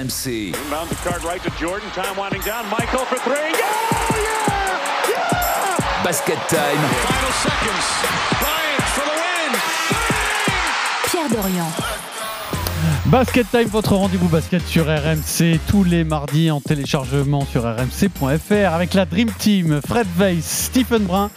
RMC. Inbound the card right to Jordan. Time winding down. Michael for three. Yeah, yeah, yeah. Basket time. Final seconds. Bryant for the win. Bang! Pierre Dorian. Basket Time, votre rendez-vous basket sur RMC tous les mardis en téléchargement sur rmc.fr avec la Dream Team, Fred Veil, Stephen Brun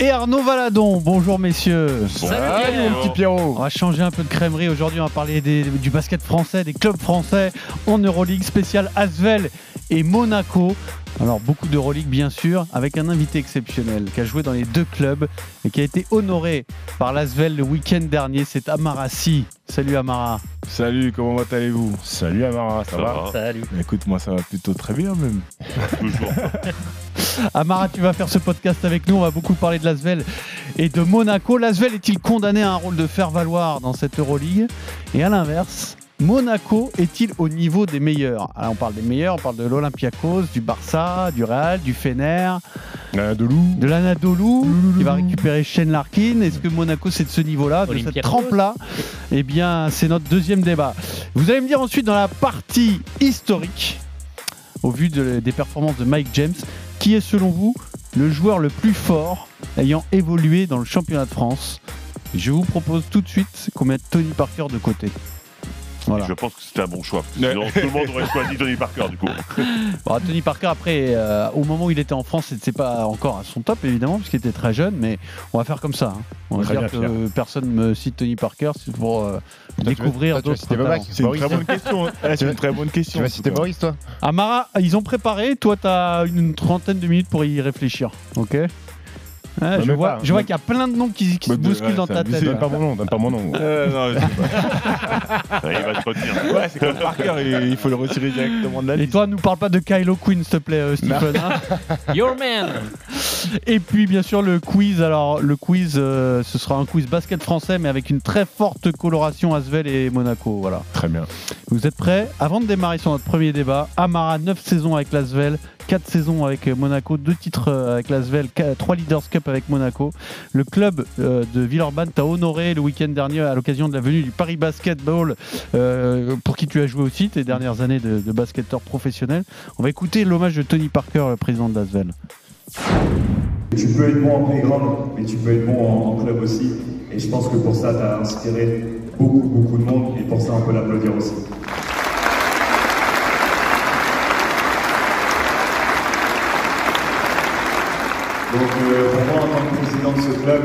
et Arnaud Valadon. Bonjour messieurs. Salut mon petit Pierrot. On va changer un peu de crèmerie aujourd'hui, on va parler du basket français, des clubs français en Euroleague, spécial Asvel et Monaco. Alors beaucoup d'Euroleague bien sûr, avec un invité exceptionnel qui a joué dans les deux clubs et qui a été honoré par l'Asvel le week-end dernier, c'est Amara Si. Salut Amara. Salut, comment allez-vous? Salut Amara, ça va? Salut. Écoute, moi ça va plutôt très bien même. Toujours. Amara, tu vas faire ce podcast avec nous, on va beaucoup parler de l'Asvel et de Monaco. L'Asvel est-il condamné à un rôle de faire-valoir dans cette Euroleague? Et à l'inverse, Monaco est-il au niveau des meilleurs? Alors on parle des meilleurs, on parle de l'Olympiakos, du Barça, du Real, du Fener, de l'Anadolu, qui va récupérer Shane Larkin. Est-ce que Monaco c'est de ce niveau-là, de cette trempe-là? Eh bien, c'est notre deuxième débat. Vous allez me dire ensuite dans la partie historique, au vu des performances de Mike James, qui est selon vous le joueur le plus fort ayant évolué dans le championnat de France? Je vous propose tout de suite qu'on mette Tony Parker de côté. Voilà. Je pense que c'était un bon choix, parce que sinon tout le monde aurait choisi Tony Parker du coup. Bon, Tony Parker après, au moment où il était en France, c'était pas encore à son top évidemment, parce qu'il était très jeune, mais on va faire comme ça. Hein. On va dire que personne ne me cite Tony Parker, c'est pour découvrir d'autres. C'est une très bonne question. C'est une très bonne question. Tu vas citer Boris toi? Amara, ils ont préparé, toi tu as une trentaine de minutes pour y réfléchir, ok? Ouais, je vois qu'il y a plein de noms qui se bousculent dans ta tête. C'est pas mon nom, donne pas mon nom. Non, je sais pas. Il va te retenir. Ouais, c'est comme Parker, il faut le retirer directement de la liste. Et toi, nous parle pas de Kylo Quinn, s'il te plaît, Stephen. Hein. Your man. Et puis, bien sûr, le quiz. Alors, le quiz, ce sera un quiz basket français, mais avec une très forte coloration Asvel et Monaco. Voilà. Très bien. Vous êtes prêts? Avant de démarrer sur notre premier débat, Amara, 9 saisons avec l'Asvel, 4 saisons avec Monaco, 2 titres avec l'Asvel, 3 Leaders Cup avec Monaco. Le club de Villeurbanne t'a honoré le week-end dernier à l'occasion de la venue du Paris Basketball, pour qui tu as joué aussi tes dernières années de basketteur professionnel. On va écouter l'hommage de Tony Parker, le président de l'Asvel. Tu peux être bon en playground, mais tu peux être bon en club aussi. Et je pense que pour ça, tu as inspiré beaucoup de monde. Et pour ça, on peut l'applaudir aussi. Donc pour moi, en tant que président de ce club,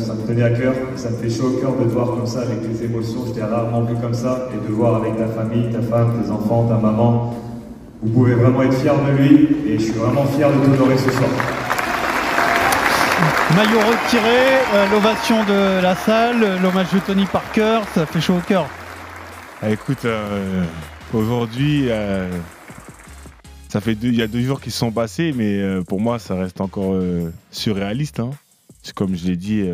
ça me tenait à cœur, ça me fait chaud au cœur de te voir comme ça, avec tes émotions, je t'ai rarement vu comme ça, et de voir avec ta famille, ta femme, tes enfants, ta maman, vous pouvez vraiment être fiers de lui, et je suis vraiment fier de t'honorer ce soir. Maillot retiré, l'ovation de la salle, l'hommage de Tony Parker, ça fait chaud au cœur. Écoute, aujourd'hui... il y a 2 jours qui se sont passés, mais pour moi, ça reste encore surréaliste. Hein. C'est comme je l'ai dit,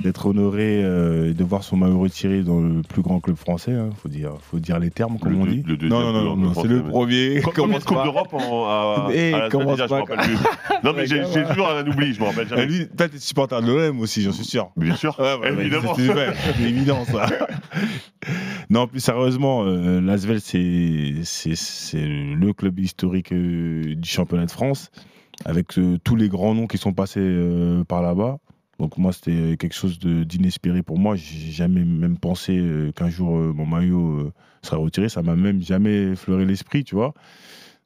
d'être honoré et de voir son maillot retiré dans le plus grand club français. Hein. Faut dire les termes, comme on dit. Non, c'est le premier. Combien de Coupe d'Europe à l'Asvel déjà, je me rappelle plus. Non, mais j'ai toujours un oubli, je me rappelle jamais. Lui, toi, t'es supporter de l'OM aussi, j'en suis sûr. Bien sûr, évidemment. C'est évident, ça. Non, plus sérieusement, l'Asvel, c'est le club historique du championnat de France, avec tous les grands noms qui sont passés par là-bas. Donc moi, c'était quelque chose d'inespéré pour moi. J'ai jamais même pensé qu'un jour, mon maillot serait retiré. Ça m'a même jamais effleuré l'esprit, tu vois.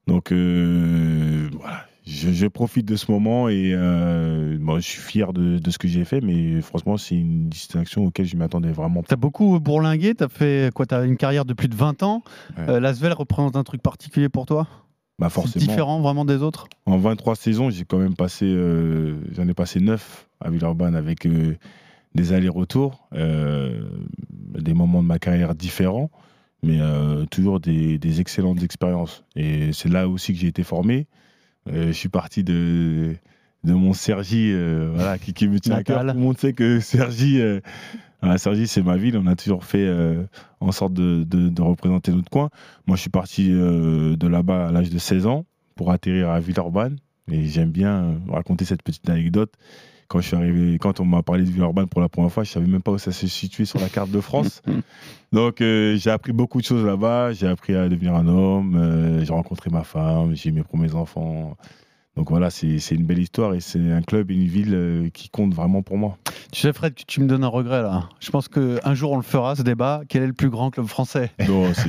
Donc voilà, je profite de ce moment et bon, je suis fier de ce que j'ai fait, mais franchement, c'est une distinction auquel je m'attendais vraiment. T'as beaucoup bourlingué, t'as fait quoi, t'as une carrière de plus de 20 ans. Ouais. L'Asvel représente un truc particulier pour toi? Bah forcément. C'est différent vraiment des autres? En 23 saisons, j'ai quand même passé, j'en ai passé 9 à Villeurbanne avec des allers-retours, des moments de ma carrière différents, mais toujours des excellentes expériences. Et c'est là aussi que j'ai été formé. Je suis parti de mon Cergy, voilà, qui me tient à cœur. Tout le monde sait que Cergy, c'est ma ville. On a toujours fait en sorte de représenter notre coin. Moi, je suis parti de là-bas à l'âge de 16 ans pour atterrir à Villeurbanne. Et j'aime bien raconter cette petite anecdote. Quand je suis arrivé, quand on m'a parlé de Villeurbanne pour la première fois, je ne savais même pas où ça se situait sur la carte de France. Donc, j'ai appris beaucoup de choses là-bas. J'ai appris à devenir un homme. J'ai rencontré ma femme. J'ai aimé pour mes enfants. Donc voilà, c'est une belle histoire et c'est un club et une ville qui compte vraiment pour moi. Tu sais Fred, tu me donnes un regret là. Je pense qu'un jour on le fera ce débat. Quel est le plus grand club français? Non, c'est...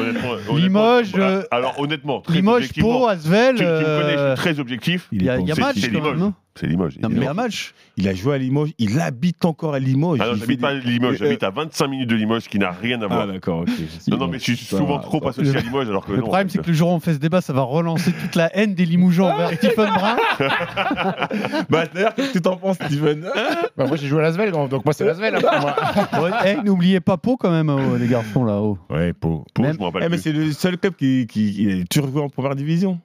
honnêtement, Limoges... Alors honnêtement, très Limoges, Pau, Asvel... Tu me connais, je suis très objectif. Il y a match, c'est Limoges. Non, c'est Limoges. Non, mais un match. Il a joué à Limoges, il habite encore à Limoges. Ah non, j'habite pas à Limoges, j'habite à 25 minutes de Limoges, ce qui n'a rien à voir. Ah d'accord, ok. Non, mais je suis souvent trop associé à Limoges alors que non. Le problème, c'est que le jour où on fait ce débat, ça va relancer toute la haine des Limousons envers Stephen Brun. Bah, d'ailleurs, qu'est-ce que t'en penses, Stephen? Bah, moi, j'ai joué à l'Asvel, donc moi, c'est l'Asvel. Eh, n'oubliez pas Pau quand même, les garçons là-haut. Ouais, Pau. Pau, je m'en rappelle. Eh, mais c'est le seul club qui est toujours en première division.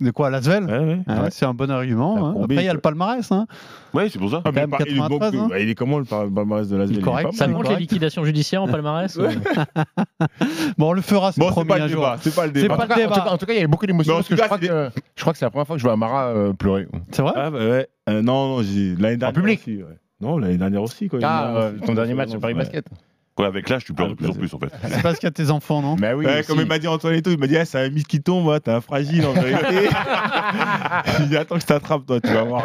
De quoi, Lasvel? Ouais. C'est un bon argument. Hein. Après, il y a le palmarès. Hein. Oui, c'est pour ça. Il est comment le palmarès de Lasvel? Correct. Ça manque les liquidations judiciaires en palmarès. Ouais. Bon, on le fera, c'est promis un jour. C'est pas le débat. En tout cas, il y avait beaucoup d'émotions. Je crois que c'est la première fois que je vois Amara pleurer. C'est vrai? Ah, bah, ouais. Non, l'année dernière. En public aussi, ouais. Non, l'année dernière aussi. Quoi, ah, ton dernier match, au Paris Basket. Ouais, avec l'âge, tu pleures de plus en plus en fait. C'est parce qu'il y a tes enfants, non? Mais oui. Comme il m'a dit Antoine et tout, il m'a dit c'est un mythe qui tombe, t'es un fragile en vérité. Il dit attends que je t'attrape, toi, tu vas voir.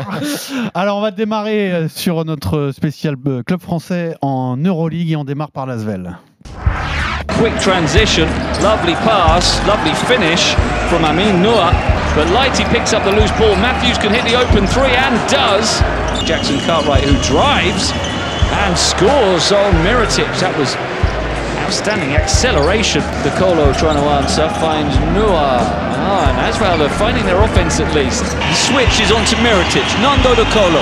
Alors, on va démarrer sur notre spécial club français en Euroleague et on démarre par l'Asvel. Quick transition, lovely pass, lovely finish from Amin Noah. But Lighty picks up the loose ball. Matthews can hit the open three and does. Jackson Cartwright who drives. And scores on Mirotic. That was outstanding acceleration. De Colo trying to answer, finds Noah. And Asvel finding their offense at least. The switch is on to Mirotic. Nando De Colo,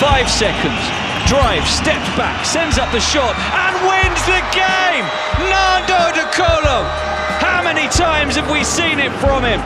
5 seconds. Drive, steps back, sends up the shot, and wins the game! Nando De Colo! How many times have we seen it from him?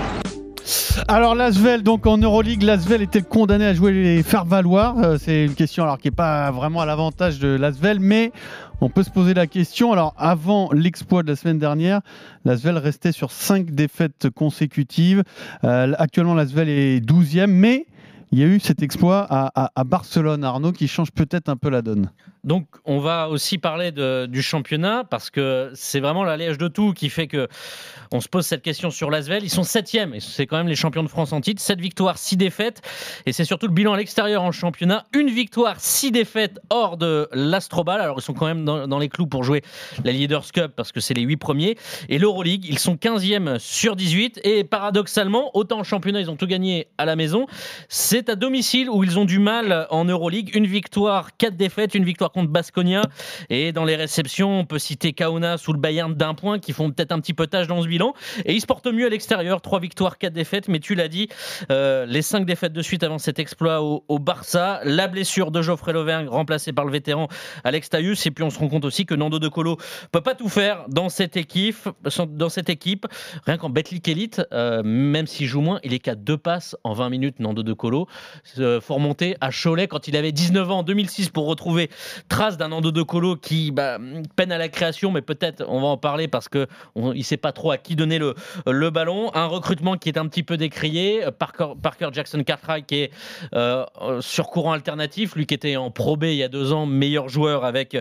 Alors l'Asvel, donc en Euroleague, l'Asvel était condamné à jouer les faire-valoir. C'est une question alors qui n'est pas vraiment à l'avantage de l'Asvel, mais on peut se poser la question. Alors avant l'exploit de la semaine dernière, l'Asvel restait sur 5 défaites consécutives. Actuellement l'Asvel est 12e, mais il y a eu cet exploit à Barcelone, Arnaud, qui change peut-être un peu la donne. Donc on va aussi parler du championnat, parce que c'est vraiment l'alliage de tout qui fait qu'on se pose cette question sur l'Asvel. Ils sont 7e, et c'est quand même les champions de France en titre. 7 victoires, 6 défaites, et c'est surtout le bilan à l'extérieur en championnat. 1 victoire, 6 défaites hors de l'Astrobal. Alors ils sont quand même dans les clous pour jouer la Leaders Cup, parce que c'est les 8 premiers. Et l'Euroleague, ils sont 15e sur 18, et paradoxalement, autant en championnat, ils ont tout gagné à la maison. C'est à domicile où ils ont du mal en Euroleague. 1 victoire, 4 défaites, 1 victoire contre Baskonia, et dans les réceptions on peut citer Kaunas ou le Bayern d'un point qui font peut-être un petit peu tâche dans ce bilan, et ils se portent mieux à l'extérieur, 3 victoires, 4 défaites, mais tu l'as dit, les 5 défaites de suite avant cet exploit au Barça, la blessure de Geoffrey Lauvergne remplacée par le vétéran Alex Tyus, et puis on se rend compte aussi que Nando De Colo peut pas tout faire dans cette équipe, rien qu'en Betclic Elite, même s'il joue moins, il est qu'à 2 passes en 20 minutes Nando De Colo. Faut remonter à Cholet quand il avait 19 ans en 2006 pour retrouver trace d'un Nando De Colo qui peine à la création, mais peut-être on va en parler parce qu'il ne sait pas trop à qui donner le ballon. Un recrutement qui est un petit peu décrié, Parker Jackson Cartwright qui est sur courant alternatif, lui qui était en Pro B il y a 2 ans, meilleur joueur avec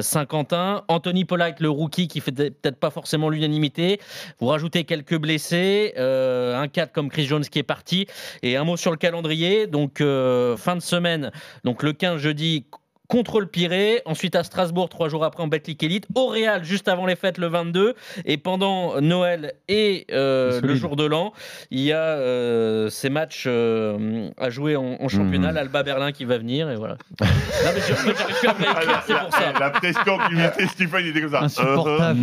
Saint-Quentin. Anthony Polite, le rookie qui ne fait peut-être pas forcément l'unanimité. Vous rajoutez quelques blessés, un cadre comme Chris Jones qui est parti, et un mot sur le calendrier. Donc fin de semaine, donc le 15 jeudi, contre le Pirée, ensuite à Strasbourg 3 jours après en Betclic Elite, au Real juste avant les fêtes le 22, et pendant Noël et le jour de l'an, il y a ces matchs à jouer en championnat, l'Alba Berlin qui va venir, et voilà. Non mais j'arrive plus à me l'écrire, c'est pour ça. La pression qui mettait Stephen, il était comme ça. Insupportable.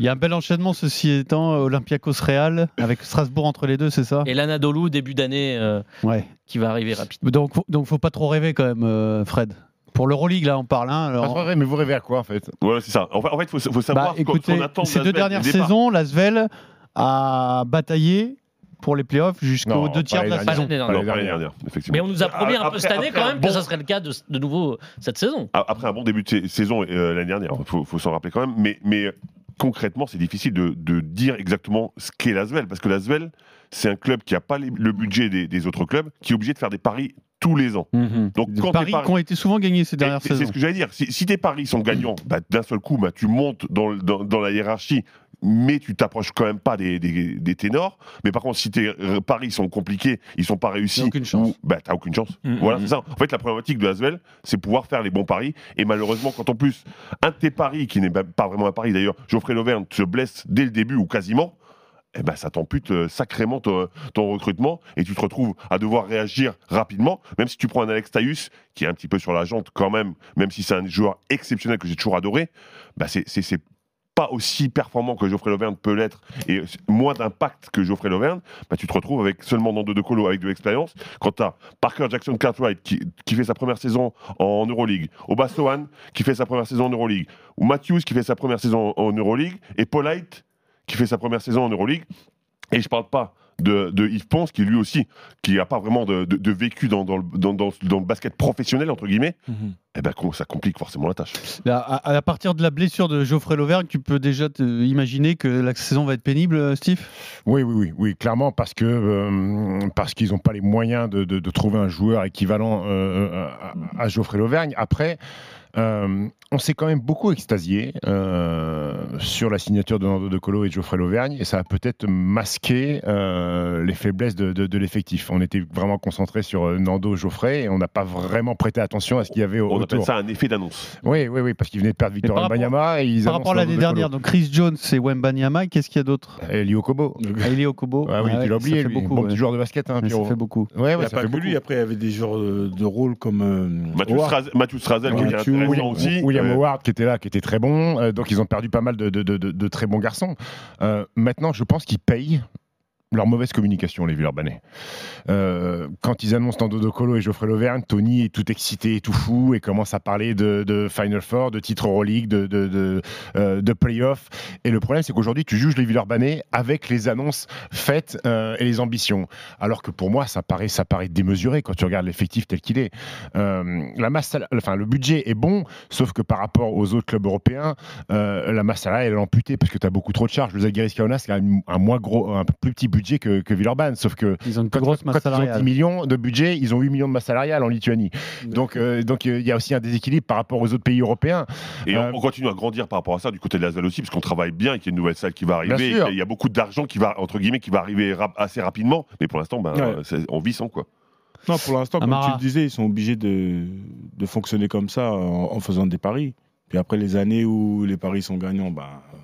Il y a un bel enchaînement, ceci étant, Olympiakos Real, avec Strasbourg entre les deux, c'est ça? Et l'Anadolu, début d'année. Ouais. Qui va arriver rapidement. Donc faut pas trop rêver quand même, Fred. Pour l'Euroleague, là, on parle. Hein, alors... Pas trop rêver, mais vous rêvez à quoi, en fait? Voilà, c'est ça. En fait, faut savoir ce qu'on attend de l'Asvel. Ces 2 dernières saisons, l'Asvel a bataillé pour les playoffs jusqu'aux 2 tiers de la saison. Mais on nous a promis un peu cette année quand même que ça serait le cas de nouveau cette saison. Après un bon début de saison l'année dernière, faut s'en rappeler quand même. Mais concrètement, c'est difficile de dire exactement ce qu'est l'Asvel, parce que l'Asvel, c'est un club qui n'a pas le budget des autres clubs, qui est obligé de faire des paris tous les ans. Donc, quand paris qui ont été souvent gagnés ces dernières saisons. C'est ce que j'allais dire. Si tes paris sont gagnants, d'un seul coup, tu montes dans la hiérarchie, mais tu t'approches quand même pas des ténors. Mais par contre, si tes paris sont compliqués, ils sont pas réussis, t'as aucune chance. Voilà, c'est ça. En fait, la problématique de Asvel, c'est pouvoir faire les bons paris. Et malheureusement, quand en plus, un de tes paris, qui n'est pas vraiment un pari d'ailleurs, Geoffrey Lauvergne, se blesse dès le début ou quasiment, eh ben, ça t'ampute sacrément ton recrutement et tu te retrouves à devoir réagir rapidement, même si tu prends un Alex Tyus qui est un petit peu sur la jante quand même si c'est un joueur exceptionnel que j'ai toujours adoré, c'est pas aussi performant que Geoffrey Lauvergne peut l'être et moins d'impact que Geoffrey Lauvergne, tu te retrouves avec seulement Nando De Colo avec de l'expérience, quand t'as Parker Jackson Cartwright qui fait sa première saison en Euroleague, Obasohan qui fait sa première saison en Euroleague, ou Matthews qui fait sa première saison en Euroleague, et Polite qui fait sa première saison en Euroleague, et je parle pas de Yves Ponce qui lui aussi qui a pas vraiment de vécu dans le basket professionnel entre guillemets, et ça complique forcément la tâche. À partir de la blessure de Geoffrey Lauvergne, tu peux déjà imaginer que la saison va être pénible, Steve ? Oui, clairement, parce qu'ils n'ont pas les moyens de trouver un joueur équivalent à Geoffrey Lauvergne. Après, on s'est quand même beaucoup extasié sur la signature de Nando De Colo et de Geoffrey Lauvergne, et ça a peut-être masqué les faiblesses de l'effectif. On était vraiment concentré sur Nando, Geoffrey, et on n'a pas vraiment prêté attention à ce qu'il y avait autour. On appelle ça un effet d'annonce. Oui, parce qu'ils venaient de perdre Victor Wembanyama. Par rapport à l'année dernière, donc Chris Jones et Wembanyama, qu'est-ce qu'il y a d'autre ? Elie Okobo. Ah oui, tu l'as oublié, lui. Bon petit joueur de basket, hein, Pierrot. Ça fait beaucoup. Lui, après, il y avait des joueurs de rôle comme Matthew Strazel, qui était William Howard qui était là, qui était très bon, donc ils ont perdu pas mal de très bons garçons. Maintenant je pense qu'ils payent leur mauvaise communication, les Villeurbanais. Quand ils annoncent Nando De Colo et Geoffrey Lauvergne, Tony est tout excité, tout fou, et commence à parler de Final Four, de titre Euroleague, de play-off. Et le problème, c'est qu'aujourd'hui, tu juges les Villeurbanais avec les annonces faites et les ambitions. Alors que pour moi, ça paraît démesuré quand tu regardes l'effectif tel qu'il est. Le budget est bon, sauf que par rapport aux autres clubs européens, la masse salariale est amputée parce que tu as beaucoup trop de charges. Le Zalgiris Kaunas a un plus petit budget que Villeurbanne, sauf que ils ont ils ont 10 millions de budget, ils ont 8 millions de masse salariale en Lituanie. Donc y a aussi un déséquilibre par rapport aux autres pays européens. Et on continue à grandir par rapport à ça du côté de l'Asvel aussi, parce qu'on travaille bien et qu'il y a une nouvelle salle qui va arriver. Il y a beaucoup d'argent qui va arriver assez rapidement, mais pour l'instant, on vit sans quoi. Non, pour l'instant, Amara, comme tu le disais, ils sont obligés de fonctionner comme ça en faisant des paris. Puis après, les années où les paris sont gagnants,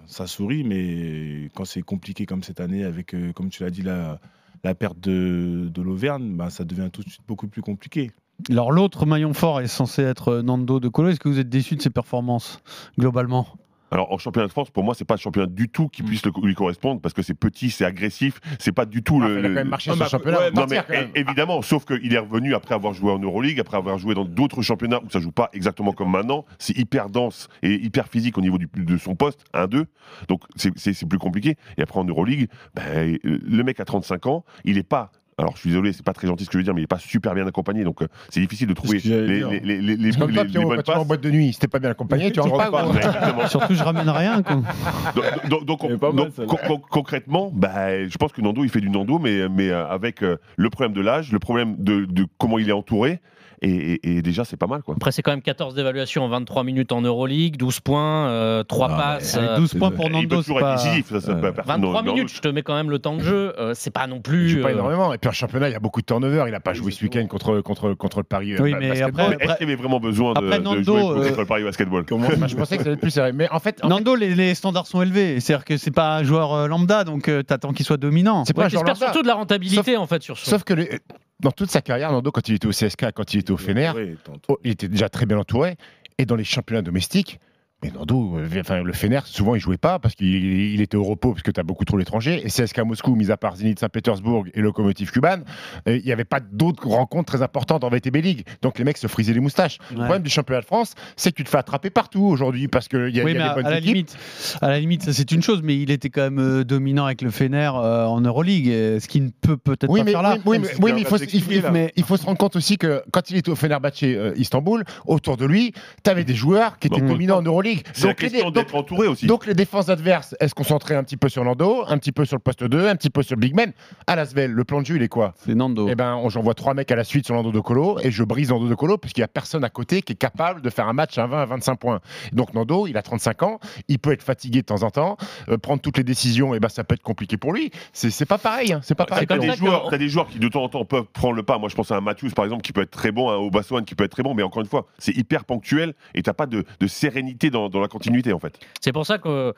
ça sourit, mais quand c'est compliqué comme cette année, avec, comme tu l'as dit, la perte de Lauvergne, ça devient tout de suite beaucoup plus compliqué. Alors l'autre maillon fort est censé être Nando De Colo. Est-ce que vous êtes déçu de ses performances, globalement ? Alors en championnat de France, pour moi, c'est pas le championnat du tout qui puisse lui correspondre, parce que c'est petit, c'est agressif, c'est pas du tout le. Il a quand même marché sur le championnat. Ouais, évidemment, sauf qu'il est revenu après avoir joué en Euroleague, après avoir joué dans d'autres championnats où ça joue pas exactement comme maintenant. C'est hyper dense et hyper physique au niveau de son poste, 1-2. Donc c'est plus compliqué. Et après en Euroleague, le mec a 35 ans, il est pas. Alors je suis désolé, c'est pas très gentil ce que je veux dire, mais il est pas super bien accompagné, donc c'est difficile de trouver les bonnes passes. Tu vas en boîte de nuit, si t'es pas bien accompagné, tu en rentres pas. Surtout je ramène rien. Concrètement, je pense que Nando, il fait du Nando, mais avec le problème de l'âge, le problème de comment il est entouré. Et déjà c'est pas mal quoi. Après c'est quand même 14 d'évaluation en 23 minutes en Euroleague, 12 points, 3 passes, 12 points pour Nando, c'est pas décisif, ça 23 minutes, je te mets quand même le temps de jeu, c'est pas non plus. Il joue pas énormément, et puis en championnat il y a beaucoup de turnover, il a pas joué ce week-end contre le Paris Basketball. Est-ce qu'il avait vraiment besoin de jouer contre le Paris Basketball ? Je pensais que ça allait être plus serré, mais en fait Nando, les standards sont élevés, c'est-à-dire que c'est pas un joueur lambda, donc t'attends qu'il soit dominant. J'espère surtout de la rentabilité en fait sur ça. Sauf que dans toute sa carrière, Nando, quand il était au CSKA, quand il était au Fener, il était déjà très bien entouré. Et dans les championnats domestiques, mais Nando, le Fener, souvent il jouait pas parce qu'il était au repos, parce que tu as beaucoup trop l'étranger. Et CSKA Moscou, mis à part Zenit Saint-Pétersbourg et Lokomotiv Kuban, il n'y avait pas d'autres rencontres très importantes en VTB League. Donc les mecs se frisaient les moustaches. Ouais. Le problème du championnat de France, c'est que tu te fais attraper partout aujourd'hui parce qu'il y a des bonnes équipes. À la limite, ça c'est une chose, mais il était quand même dominant avec le Fener en Euroleague, ce qu'il ne peut peut-être pas faire là. Mais il faut se rendre compte aussi que quand il était au Fenerbahçe Istanbul, autour de lui, tu avais des joueurs qui étaient dominants en Euroleague. League. C'est la question d'être entouré aussi. Donc les défenses adverses, elles se concentraient un petit peu sur Nando, un petit peu sur le poste 2, un petit peu sur le big man. À l'Asvel, le plan de jeu, il est quoi ? C'est Nando. Eh ben, j'envoie 3 mecs à la suite sur Nando De Colo et je brise Nando De Colo parce qu'il n'y a personne à côté qui est capable de faire un match à 20 à 25 points. Donc Nando, il a 35 ans, il peut être fatigué de temps en temps, prendre toutes les décisions, eh ben, ça peut être compliqué pour lui. C'est pas pareil. Hein. C'est pas pareil. T'as des joueurs qui de temps en temps peuvent prendre le pas. Moi, je pense à un Matthews, par exemple, qui peut être très bon, un Obasoan qui peut être très bon, mais encore une fois, c'est hyper ponctuel et t'as pas de sérénité dans la continuité, en fait. C'est pour ça que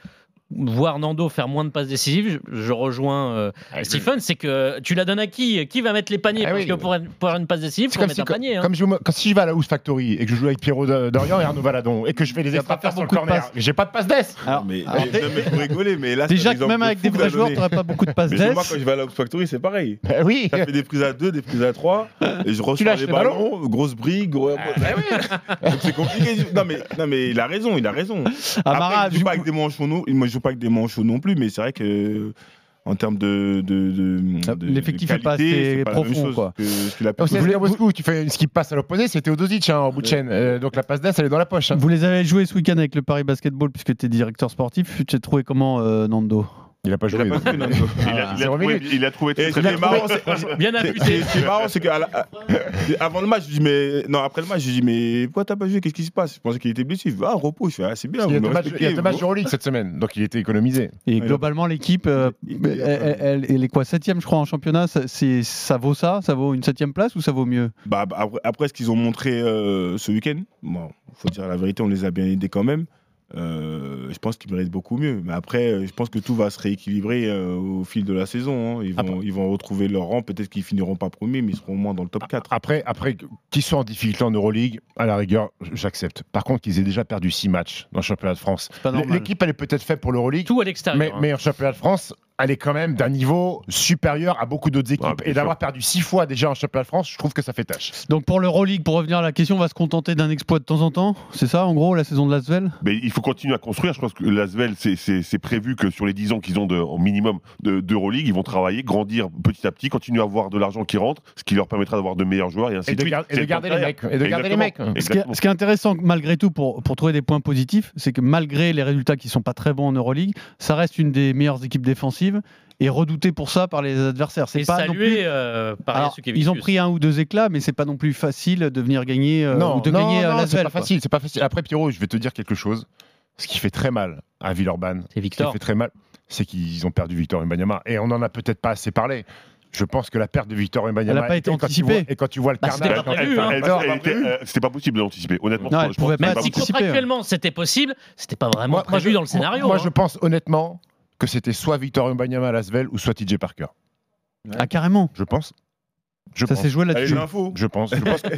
voir Nando faire moins de passes décisives, je rejoins Stephen, c'est que tu la donnes à qui va mettre les paniers, parce que pour avoir une passe décisive, il faut mettre un panier. Hein. Comme si je vais à la House Factory et que je joue avec Pierre Dorian et Arnaud Valadon et que je fais les extra passes sur le corner, j'ai pas de passe d'ess. Vous rigolez, mais là, déjà que même avec des vrais joueurs, t'aurais pas beaucoup de passes d'ess. Moi, quand je vais à la House Factory, c'est pareil. Oui. Ça fait des prises à 2, des prises à 3, et je reçois les ballons, grosse brique. C'est compliqué. Non, mais il a raison. Après, je pas avec des manches pas que des manchots non plus, mais c'est vrai que en termes de l'effectif n'est pas assez profond, quoi. Tu fais ce qui passe à l'opposé, c'était Teodosic en bout de chaîne. Donc la passe d'As, elle est dans la poche. Hein. Vous les avez joués ce week-end avec le Paris Basketball, puisque tu es directeur sportif. Tu as trouvé comment Nando ? Il n'a pas joué. Il a trouvé très bien. Bien appuyé. C'est marrant, c'est qu'avant le match, je dis mais non, après le match, je dis mais pourquoi t'as pas joué ? Qu'est-ce qui se passe ? Je pensais qu'il était blessé. Ah, repos. Je fais ah, c'est bien. Il y a des matchs de Euroleague cette semaine, donc il était économisé. Et globalement, l'équipe, elle est quoi ? 7e, je crois, en championnat. Ça vaut ça ? Ça vaut une 7e place ou ça vaut mieux ? Bah après ce qu'ils ont montré ce week-end, bon, faut dire la vérité, on les a bien aidés quand même. Je pense qu'ils méritent beaucoup mieux. Mais après, je pense que tout va se rééquilibrer au fil de la saison. Hein. Ils vont retrouver leur rang. Peut-être qu'ils finiront pas premiers, mais ils seront au moins dans le top 4. Après qu'ils soient en difficulté en Euroleague, à la rigueur, j'accepte. Par contre, qu'ils aient déjà perdu 6 matchs dans le championnat de France. L'équipe, elle est peut-être faite pour l'Euroleague. Tout à l'extérieur. Mais en championnat de France, elle est quand même d'un niveau supérieur à beaucoup d'autres équipes. Et d'avoir perdu 6 fois déjà en championnat de France, je trouve que ça fait tâche. Donc pour l'Euroleague, pour revenir à la question, on va se contenter d'un exploit de temps en temps ? C'est ça, en gros, la saison de l'Asvel ? Mais il faut continuer à construire. Je pense que l'Asvel, c'est prévu que sur les 10 ans qu'ils ont au minimum d'Euroleague, ils vont travailler, grandir petit à petit, continuer à avoir de l'argent qui rentre, ce qui leur permettra d'avoir de meilleurs joueurs et ainsi de suite. Et de garder les mecs. Ce qui est intéressant, malgré tout, pour trouver des points positifs, c'est que malgré les résultats qui ne sont pas très bons en Euroleague, ça reste une des meilleures équipes défensives et redouté pour ça par les adversaires. C'est pas non plus... Alors, ils ont pris un ou deux éclats, mais c'est pas non plus facile de venir gagner non, l'Asvel. C'est pas facile. Après, Pierrot, je vais te dire quelque chose. Ce qui fait très mal à Villeurbanne, c'est qu'ils ont perdu Victor Wembanyama. Et on en a peut-être pas assez parlé. Je pense que la perte de Victor Wembanyama n'a pas été anticipée. Et quand tu vois le carnage, c'était pas possible d'anticiper. Honnêtement, non, je pense contractuellement, c'était possible. C'était pas vraiment prévu dans le scénario. Moi, je pense honnêtement que c'était soit Victor Wembanyama à l'Asvel ou soit TJ Parker. Ouais. Ah, carrément. Je pense. S'est joué là-dessus. Je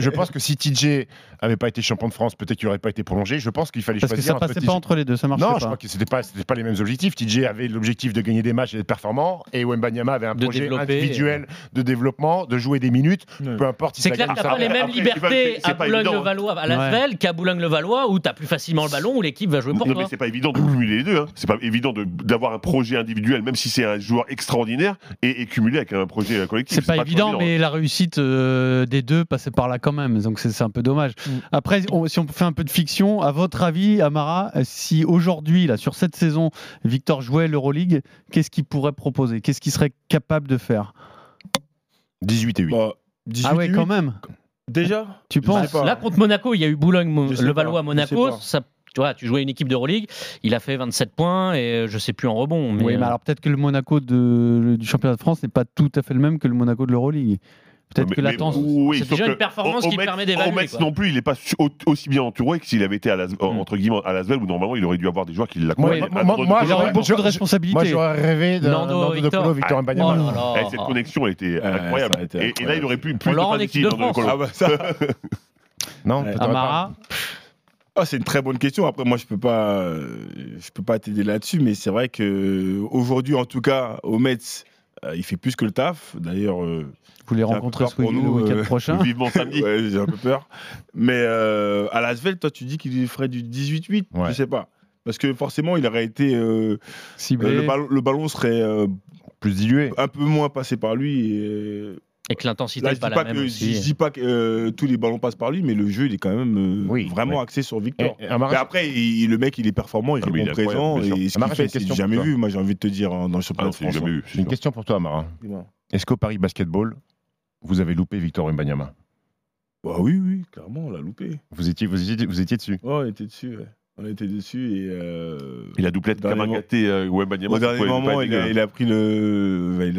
pense que si TJ avait pas été champion de France, peut-être qu'il aurait pas été prolongé. Je pense qu'il fallait choisir. Parce que ça passait pas entre les deux, ça marchait pas. Non, je crois que c'était pas les mêmes objectifs. TJ avait l'objectif de gagner des matchs et d'être performant, et Wembanyama avait un projet individuel de développement, de jouer des minutes, peu importe. C'est clair que t'as pas les mêmes libertés à Boulogne-Levallois à l'Asvel qu'à Boulogne-Levallois où t'as plus facilement le ballon, où l'équipe va jouer pour toi. Mais c'est pas évident de cumuler les deux. C'est pas évident d'avoir un projet individuel, même si c'est un joueur extraordinaire, et cumuler avec un projet collectif. C'est pas évident, mais réussite des deux passait par là quand même, donc c'est un peu dommage. Après, si on fait un peu de fiction, à votre avis, Amara, si aujourd'hui, là, sur cette saison, Victor jouait l'Euroleague, qu'est-ce qu'il pourrait proposer ? Qu'est-ce qu'il serait capable de faire ? 18-8. Bah, 18-8. Ah ouais, quand même. Déjà ? Tu penses ? Là, contre Monaco, il y a eu Boulogne-Levallois-Monaco, ça... Tu vois, tu jouais une équipe d'Euroleague, il a fait 27 points et je sais plus en rebond. Mais... Oui, mais alors peut-être que le Monaco du championnat de France n'est pas tout à fait le même que le Monaco de l'Euroleague. Peut-être que l'attente, c'est déjà une performance qui permet d'évaluer. Au Metz non plus, il n'est pas aussi bien entouré que s'il avait été entre guillemets à l'Asvel où normalement il aurait dû avoir des joueurs qui l'accompagnent. Moi, j'aurais beaucoup de responsabilités. Moi, j'aurais rêvé d'un Nando De Colo, Victor Wembanyama. Cette connexion était incroyable. Et là, il aurait pu plus de... Non, Amara. Oh, c'est une très bonne question. Après, moi, je peux pas t'aider là-dessus, mais c'est vrai qu'aujourd'hui, en tout cas, au Metz, il fait plus que le taf. D'ailleurs, vous les rencontrez pour nous le week-end prochain. Vivement samedi. Ouais, j'ai un peu peur. Mais à l'Asvel, toi, tu dis qu'il ferait du 18-8. Ouais. Je sais pas. Parce que forcément, il aurait été ciblé. Le ballon serait plus dilué, un peu moins passé par lui. Et Et que l'intensité n'est pas la même. Je ne dis pas que tous les ballons passent par lui, mais le jeu, il est quand même vraiment axé sur Victor. Mais après, le mec, il est performant, il répond présent. Et ce qu'il fait, c'est jamais vu. Moi, j'ai envie de te dire, dans le championnat de France. J'ai une question pour toi, Amara. Est-ce qu'au Paris Basketball, vous avez loupé Victor Wembanyama? Bah oui, clairement, on l'a loupé. Vous étiez dessus? Ouais, on était dessus, ouais. On était dessus et... il a doublé de Kamagaté, Wembanyama. Au dernier moment, il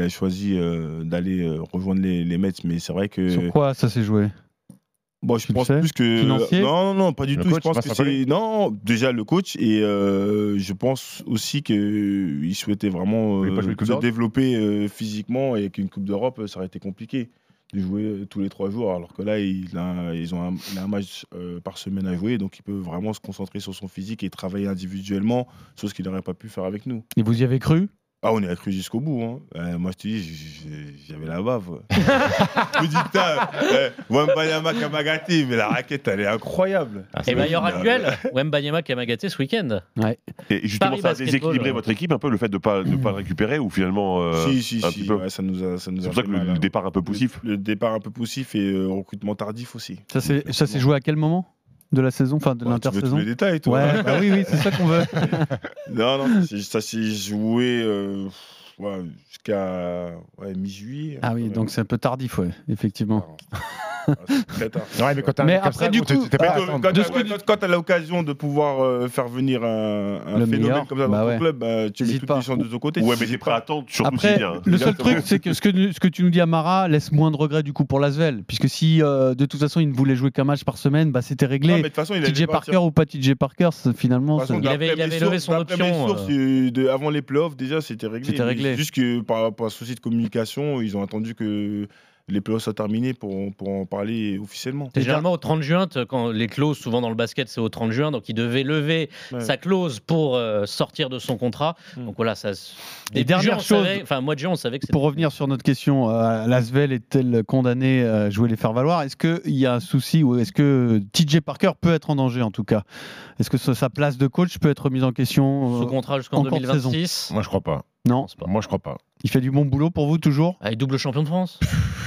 a choisi d'aller rejoindre les Mets, mais c'est vrai que... Sur quoi ça s'est joué? Bon, je pense plus que... Financier? Non, pas du tout. Je pense que c'est... Non, déjà le coach, et je pense aussi qu'il souhaitait vraiment se développer physiquement, et avec une Coupe d'Europe, ça aurait été compliqué de jouer tous les 3 jours, alors que là il a un match par semaine à jouer, donc il peut vraiment se concentrer sur son physique et travailler individuellement, chose qu'il n'aurait pas pu faire avec nous. Et vous y avez cru? Ah, on y a cru jusqu'au bout, hein. Moi je te dis, j'avais la bave. Je me dis, putain, Wembanyama Kamagaté, mais la raquette elle est incroyable. Ah, et il y aura le duel Wembanyama Kamagaté ce week-end. Ouais. Et justement, Paris ça a déséquilibré votre équipe un peu, le fait de ne pas le récupérer, ou finalement. Si, ouais, ça nous a. C'est pour ça que le départ un peu poussif. Le départ un peu poussif et recrutement tardif aussi. Ça s'est joué à quel moment de la saison, enfin de l'intersaison? Tu veux tous les détails, toi. Ouais, bah oui, c'est ça qu'on veut. non, ça s'est joué jusqu'à mi-juillet. Ah oui, donc c'est un peu tardif, ouais, effectivement. Très tard. Ouais, mais après, du coup, quand tu as l'occasion de pouvoir faire venir un phénomène comme ça dans ton club, tu mets toutes les chances de ton côté. Ouais, mais t'es prêt à attendre, surtout si bien. Le seul truc, c'est que ce que tu nous dis, Amara, laisse moins de regrets du coup pour l'Asvel. Puisque si de toute façon il ne voulait jouer qu'un match par semaine, bah c'était réglé. TJ Parker ou pas TJ Parker, finalement. Il avait levé son option. Avant les playoffs, déjà c'était réglé. Juste que par un souci de communication, ils ont attendu que les playoffs sont terminés pour en parler officiellement. Généralement au 30 juin, quand les clauses, souvent dans le basket, c'est au 30 juin, donc il devait lever sa clause pour sortir de son contrat. Donc voilà, ça. Les dernières choses. Enfin, mois de juin, on savait que c'était. Pour revenir sur notre question, l'Asvel est-elle condamnée à jouer les faire-valoir? Est-ce qu'il y a un souci, ou est-ce que TJ Parker peut être en danger en tout cas? Est-ce que sa place de coach peut être remise en question? Sous contrat jusqu'en 2026? Moi, je crois pas. Non, moi je crois pas. Il fait du bon boulot pour vous toujours? Il est double champion de France.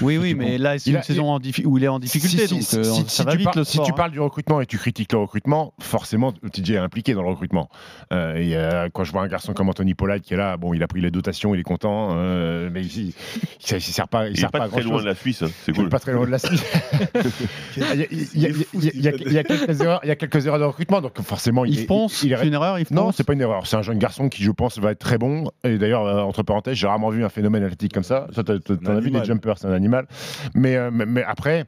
Oui, mais là c'est une saison où il est en difficulté. Si tu parles du recrutement et tu critiques le recrutement, forcément TJ est impliqué dans le recrutement. Quand je vois un garçon comme Anthony Pollard qui est là, bon, il a pris les dotations, il est content, mais il ne sert pas à grand-chose. Il n'est pas très loin de la Suisse, c'est cool. Il n'est pas très loin de la Suisse. Il y a quelques erreurs de recrutement, donc forcément il pense. C'est une erreur? Non, c'est pas une erreur. C'est un jeune garçon qui, je pense, va être très bon. Et d'ailleurs, entre parenthèses, j'ai rarement vu un phénomène athlétique comme ça. Toi, t'en as vu des jumpers, c'est un animal. Mais après,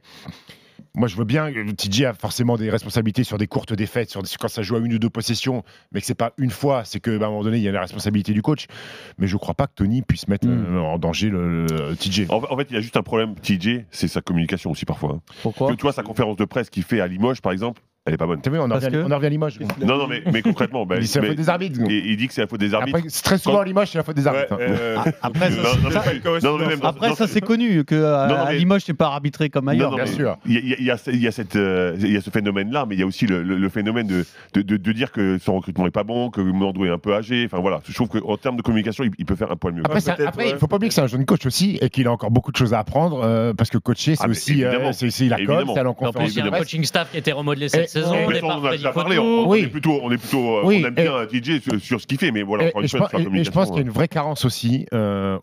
moi, je veux bien que TJ a forcément des responsabilités sur des courtes défaites, quand ça joue à 1 ou 2 possessions, mais que c'est pas une fois, c'est qu'à un moment donné, il y a la responsabilité du coach. Mais je crois pas que Tony puisse mettre en danger le TJ. En fait, il a juste un problème, TJ, c'est sa communication aussi parfois. Pourquoi? Tu vois, sa conférence de presse qu'il fait à Limoges, par exemple, elle est pas bonne. On en revient à Limoges. Non, mais concrètement, c'est la faute des arbitres. Il dit que c'est la faute des arbitres. Après, très souvent à Limoges, c'est la faute des arbitres. Après, ça c'est connu qu'à Limoges, c'est pas arbitré comme ailleurs. Bien sûr. Il y a ce phénomène-là, mais il y a aussi le phénomène de dire que son recrutement est pas bon, que Mandou est un peu âgé. Enfin voilà, je trouve qu'en termes de communication, il peut faire un poil mieux. Après, il faut pas oublier que c'est un jeune coach aussi et qu'il a encore beaucoup de choses à apprendre, parce que coacher, c'est aussi la coach, c'est en conférence. Il y a un coaching staff qui était remodelé cette saison. On a déjà parlé. On aime bien TJ sur ce qu'il fait, mais voilà. Je pense qu'il y a une vraie carence aussi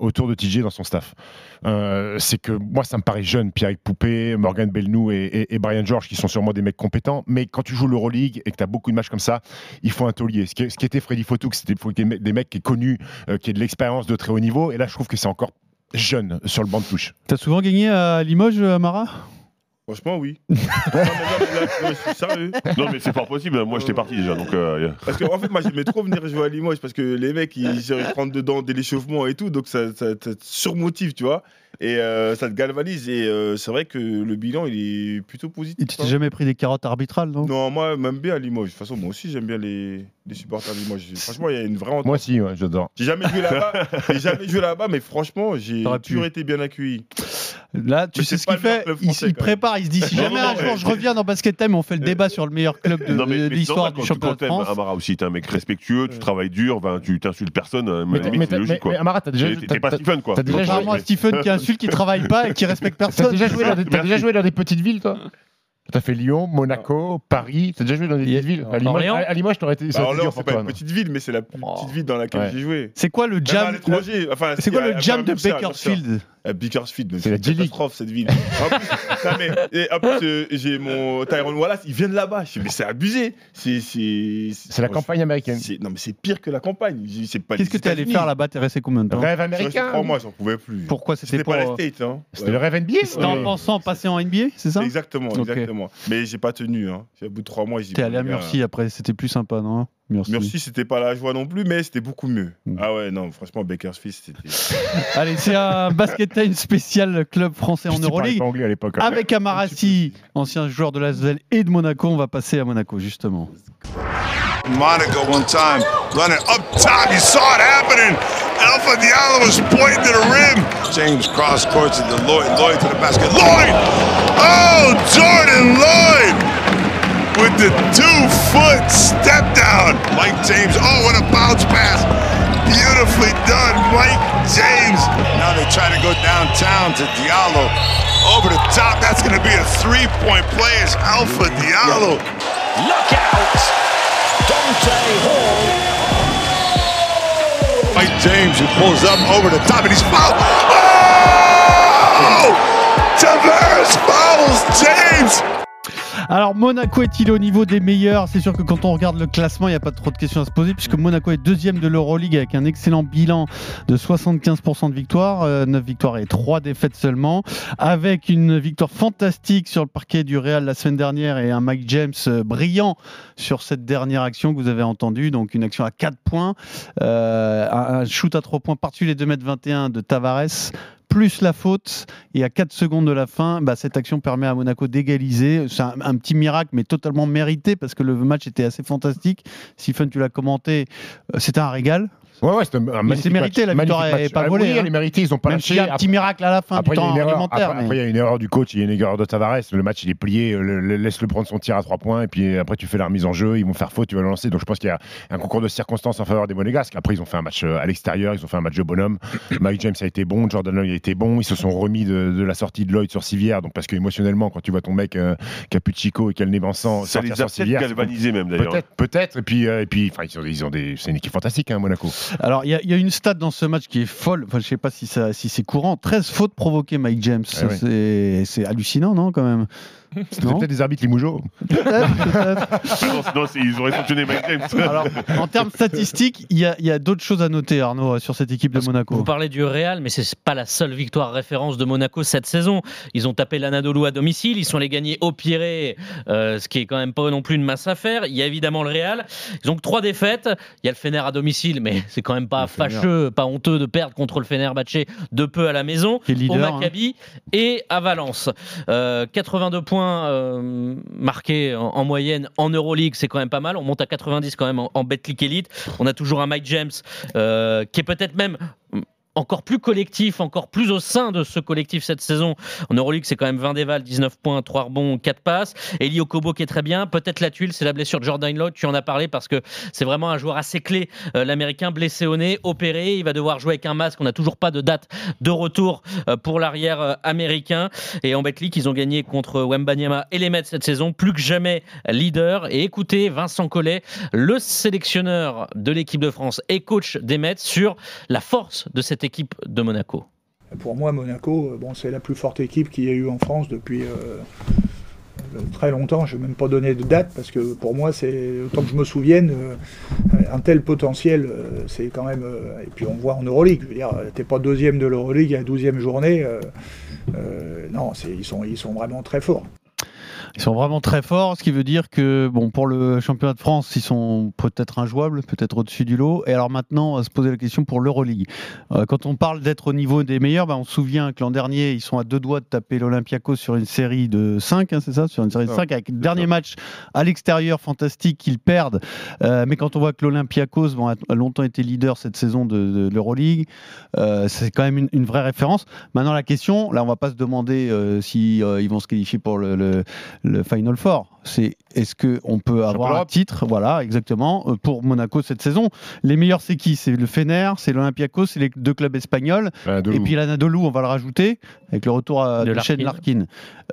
autour de TJ dans son staff. C'est que moi, ça me paraît jeune, Pierre Poupé, Morgan Belnou et Brian George, qui sont sûrement des mecs compétents, mais quand tu joues l'Euroleague et que tu as beaucoup de matchs comme ça, il faut un taulier. Ce qui était Freddy Fotouk, c'était des mecs qui est connu, qui a de l'expérience de très haut niveau, et là, je trouve que c'est encore jeune sur le banc de touche. T'as souvent gagné à Limoges, Amara? Franchement, oui. Non, mais là, je suis sérieux. Non, mais c'est fort possible. Moi, j'étais parti déjà. Donc, Parce qu'en fait, moi, j'aimais trop venir jouer à Limoges parce que les mecs, ils rentrent dedans dès l'échauffement et tout. Donc, ça te surmotive, tu vois. Et ça te galvanise. Et c'est vrai que le bilan, il est plutôt positif. Et tu t'es jamais pris des carottes arbitrales, non, moi, même bien à Limoges. De toute façon, moi aussi, j'aime bien les supporters à Limoges. Franchement, il y a une vraie entente. Moi aussi, ouais, j'adore. J'ai jamais joué là-bas, mais franchement, j'ai toujours été bien accueilli. Là, tu sais ce qu'il fait. Il prépare, il se dit si jamais un jour je reviens dans Basket Time, on fait le débat sur le meilleur club de l'histoire du championnat de France. Amara aussi, t'es un mec respectueux, tu travailles dur, tu t'insultes personne. Mais Amara, t'as déjà. T'es pas Stephen, quoi. T'as déjà vraiment un Stephen qui insulte, qui travaille pas et qui respecte personne. T'as déjà joué dans des petites villes, toi? T'as fait Lyon, Monaco, Paris. T'as déjà joué dans des petites villes. À Limoges, t'aurais été. Alors là, c'est pas une petite ville, mais c'est la plus petite ville dans laquelle j'ai joué. C'est quoi le jam? C'est quoi le jam de Bakersfield? Bakersfield, c'est la catastrophe cette ville. En plus, j'ai mon Tyron Wallace, il vient de là-bas. Mais c'est abusé. C'est la campagne américaine. Non, mais c'est pire que la campagne. Qu'est-ce que t'es allé faire là-bas? T'es resté combien de temps? Rêve américain. 3 mois, j'en pouvais plus. Pourquoi? C'était pas la State. C'était le rêve NBA. C'était en pensant passer en NBA, c'est ça? Exactement, exactement. Mais j'ai pas tenu. Au bout de 3 mois, j'ai. T'es allé à Murcie après, c'était plus sympa, non? Merci, c'était pas la joie non plus, mais c'était beaucoup mieux. Ah ouais, non, franchement, Bakersfield, c'était. Allez, c'est un Basket Time spécial club français en Euroleague. Avec Amara Si, ancien joueur de l'ASVEL et de Monaco, on va passer à Monaco, justement. Monaco, one time, running up top, you saw it happening. Alpha Diallo was pointing to the rim. James cross court to the Lloyd to the basket. Lloyd! Oh, Jordan Lloyd! With the 2-foot step down. Mike James, oh, what a bounce pass. Beautifully done, Mike James. Now they try to go downtown to Diallo. Over the top, that's gonna be a 3-point play. It's Alpha Diallo. Look out, Dante Hall. Mike James, who pulls up over the top, and he's fouled. Oh! Tavares fouls James. Alors Monaco est-il au niveau des meilleurs? C'est sûr que quand on regarde le classement, il n'y a pas trop de questions à se poser puisque Monaco est 2e de l'Euroleague avec un excellent bilan de 75% de victoires, 9 victoires et 3 défaites seulement, avec une victoire fantastique sur le parquet du Real la semaine dernière et un Mike James brillant sur cette dernière action que vous avez entendue, donc une action à 4 points, un shoot à 3 points par-dessus les 2m21 de Tavares. Plus la faute, et à 4 secondes de la fin, cette action permet à Monaco d'égaliser. C'est un petit miracle, mais totalement mérité, parce que le match était assez fantastique. Stephen, tu l'as commenté, c'était un régal. Ouais, c'est un magnifique. C'est mérité, match. La victoire n'est pas volée. Oui, elle est méritée, ils ont pas lâché. Il y a un petit miracle à la fin, après, du temps réglementaire. Après, il y a une erreur du coach, il y a une erreur de Tavares. Le match, il est plié. Laisse-le prendre son tir à 3 points, et puis après, tu fais la remise en jeu. Ils vont faire faute, tu vas le lancer. Donc, je pense qu'il y a un concours de circonstances en faveur des Monégasques. Après, ils ont fait un match à l'extérieur, ils ont fait un match de bonhomme. Mike James a été bon, Jordan Lloyd a été bon. Ils se sont remis de la sortie de Lloyd sur Civière. Donc, parce que émotionnellement, quand tu vois ton mec qui a plus de Chico et qui a le nez bancant, ça les a peut-être galvanisés, même d'ailleurs. Peut-être. Et puis c'est une équipe fantastique, Monaco. Alors, il y a une stat dans ce match qui est folle. Enfin, je sais pas si c'est courant. 13 fautes provoquées, Mike James. Ah oui. C'est hallucinant, non, quand même. C'était peut-être des arbitres Limougeaux. Peut-être. Non, ils auraient sanctionné Mike James. Alors, en termes statistiques, il y a d'autres choses à noter, Arnaud, sur cette équipe de Monaco. Vous parlez du Real, mais c'est pas la seule victoire référence de Monaco cette saison. Ils ont tapé l'Anadolu à domicile, ils sont allés gagner au Pirée, ce qui est quand même pas non plus une mince affaire. Il y a évidemment le Real. Ils ont que 3 défaites. Il y a le Fener à domicile, mais c'est quand même pas fâcheux, pas honteux de perdre contre le Fenerbahçe de peu à la maison, au Maccabi et à Valence. 82 points marqué en moyenne en Euroleague, c'est quand même pas mal. On monte à 90 quand même en Betclic Elite. On a toujours un Mike James qui est peut-être même encore plus collectif, encore plus au sein de ce collectif cette saison. En Euroleague, c'est quand même 20 dévals, 19 points, 3 rebonds, 4 passes. Elie Okobo qui est très bien. Peut-être la tuile, c'est la blessure de Jordan Lloyd. Tu en as parlé parce que c'est vraiment un joueur assez clé. L'Américain blessé au nez, opéré. Il va devoir jouer avec un masque. On n'a toujours pas de date de retour pour l'arrière américain. Et en Betclic, ils ont gagné contre Wembanyama et les Metz cette saison. Plus que jamais leader. Et écoutez Vincent Collet, le sélectionneur de l'équipe de France et coach des Metz, sur la force de cette équipe de Monaco. Pour moi, Monaco, c'est la plus forte équipe qu'il y a eu en France depuis très longtemps. Je ne vais même pas donner de date parce que pour moi, c'est, autant que je me souvienne, un tel potentiel, c'est quand même. Et puis on voit en Euroleague, je veux dire, t'es pas 2e de l'Euroleague à la 12e journée. Non, ils sont vraiment très forts. Ils sont vraiment très forts, ce qui veut dire que bon, pour le championnat de France, ils sont peut-être injouables, peut-être au-dessus du lot. Et alors maintenant, on va se poser la question pour l'Euroleague. Quand on parle d'être au niveau des meilleurs, bah, on se souvient que l'an dernier, ils sont à 2 doigts de taper l'Olympiakos sur une série de 5, hein, c'est ça, sur une série de 5, avec le dernier match à l'extérieur, fantastique, qu'ils perdent. Mais quand on voit que l'Olympiakos a longtemps été leader cette saison de l'Euroleague, c'est quand même une vraie référence. Maintenant, la question, là, on ne va pas se demander si ils vont se qualifier pour le Final Four. C'est est-ce qu'on peut avoir un titre, voilà, exactement, pour Monaco cette saison. Les meilleurs, c'est qui? C'est le Fener, c'est l'Olympiakos, c'est les 2 clubs espagnols. Et puis l'Anadolu, on va le rajouter, avec le retour de Shane Larkin.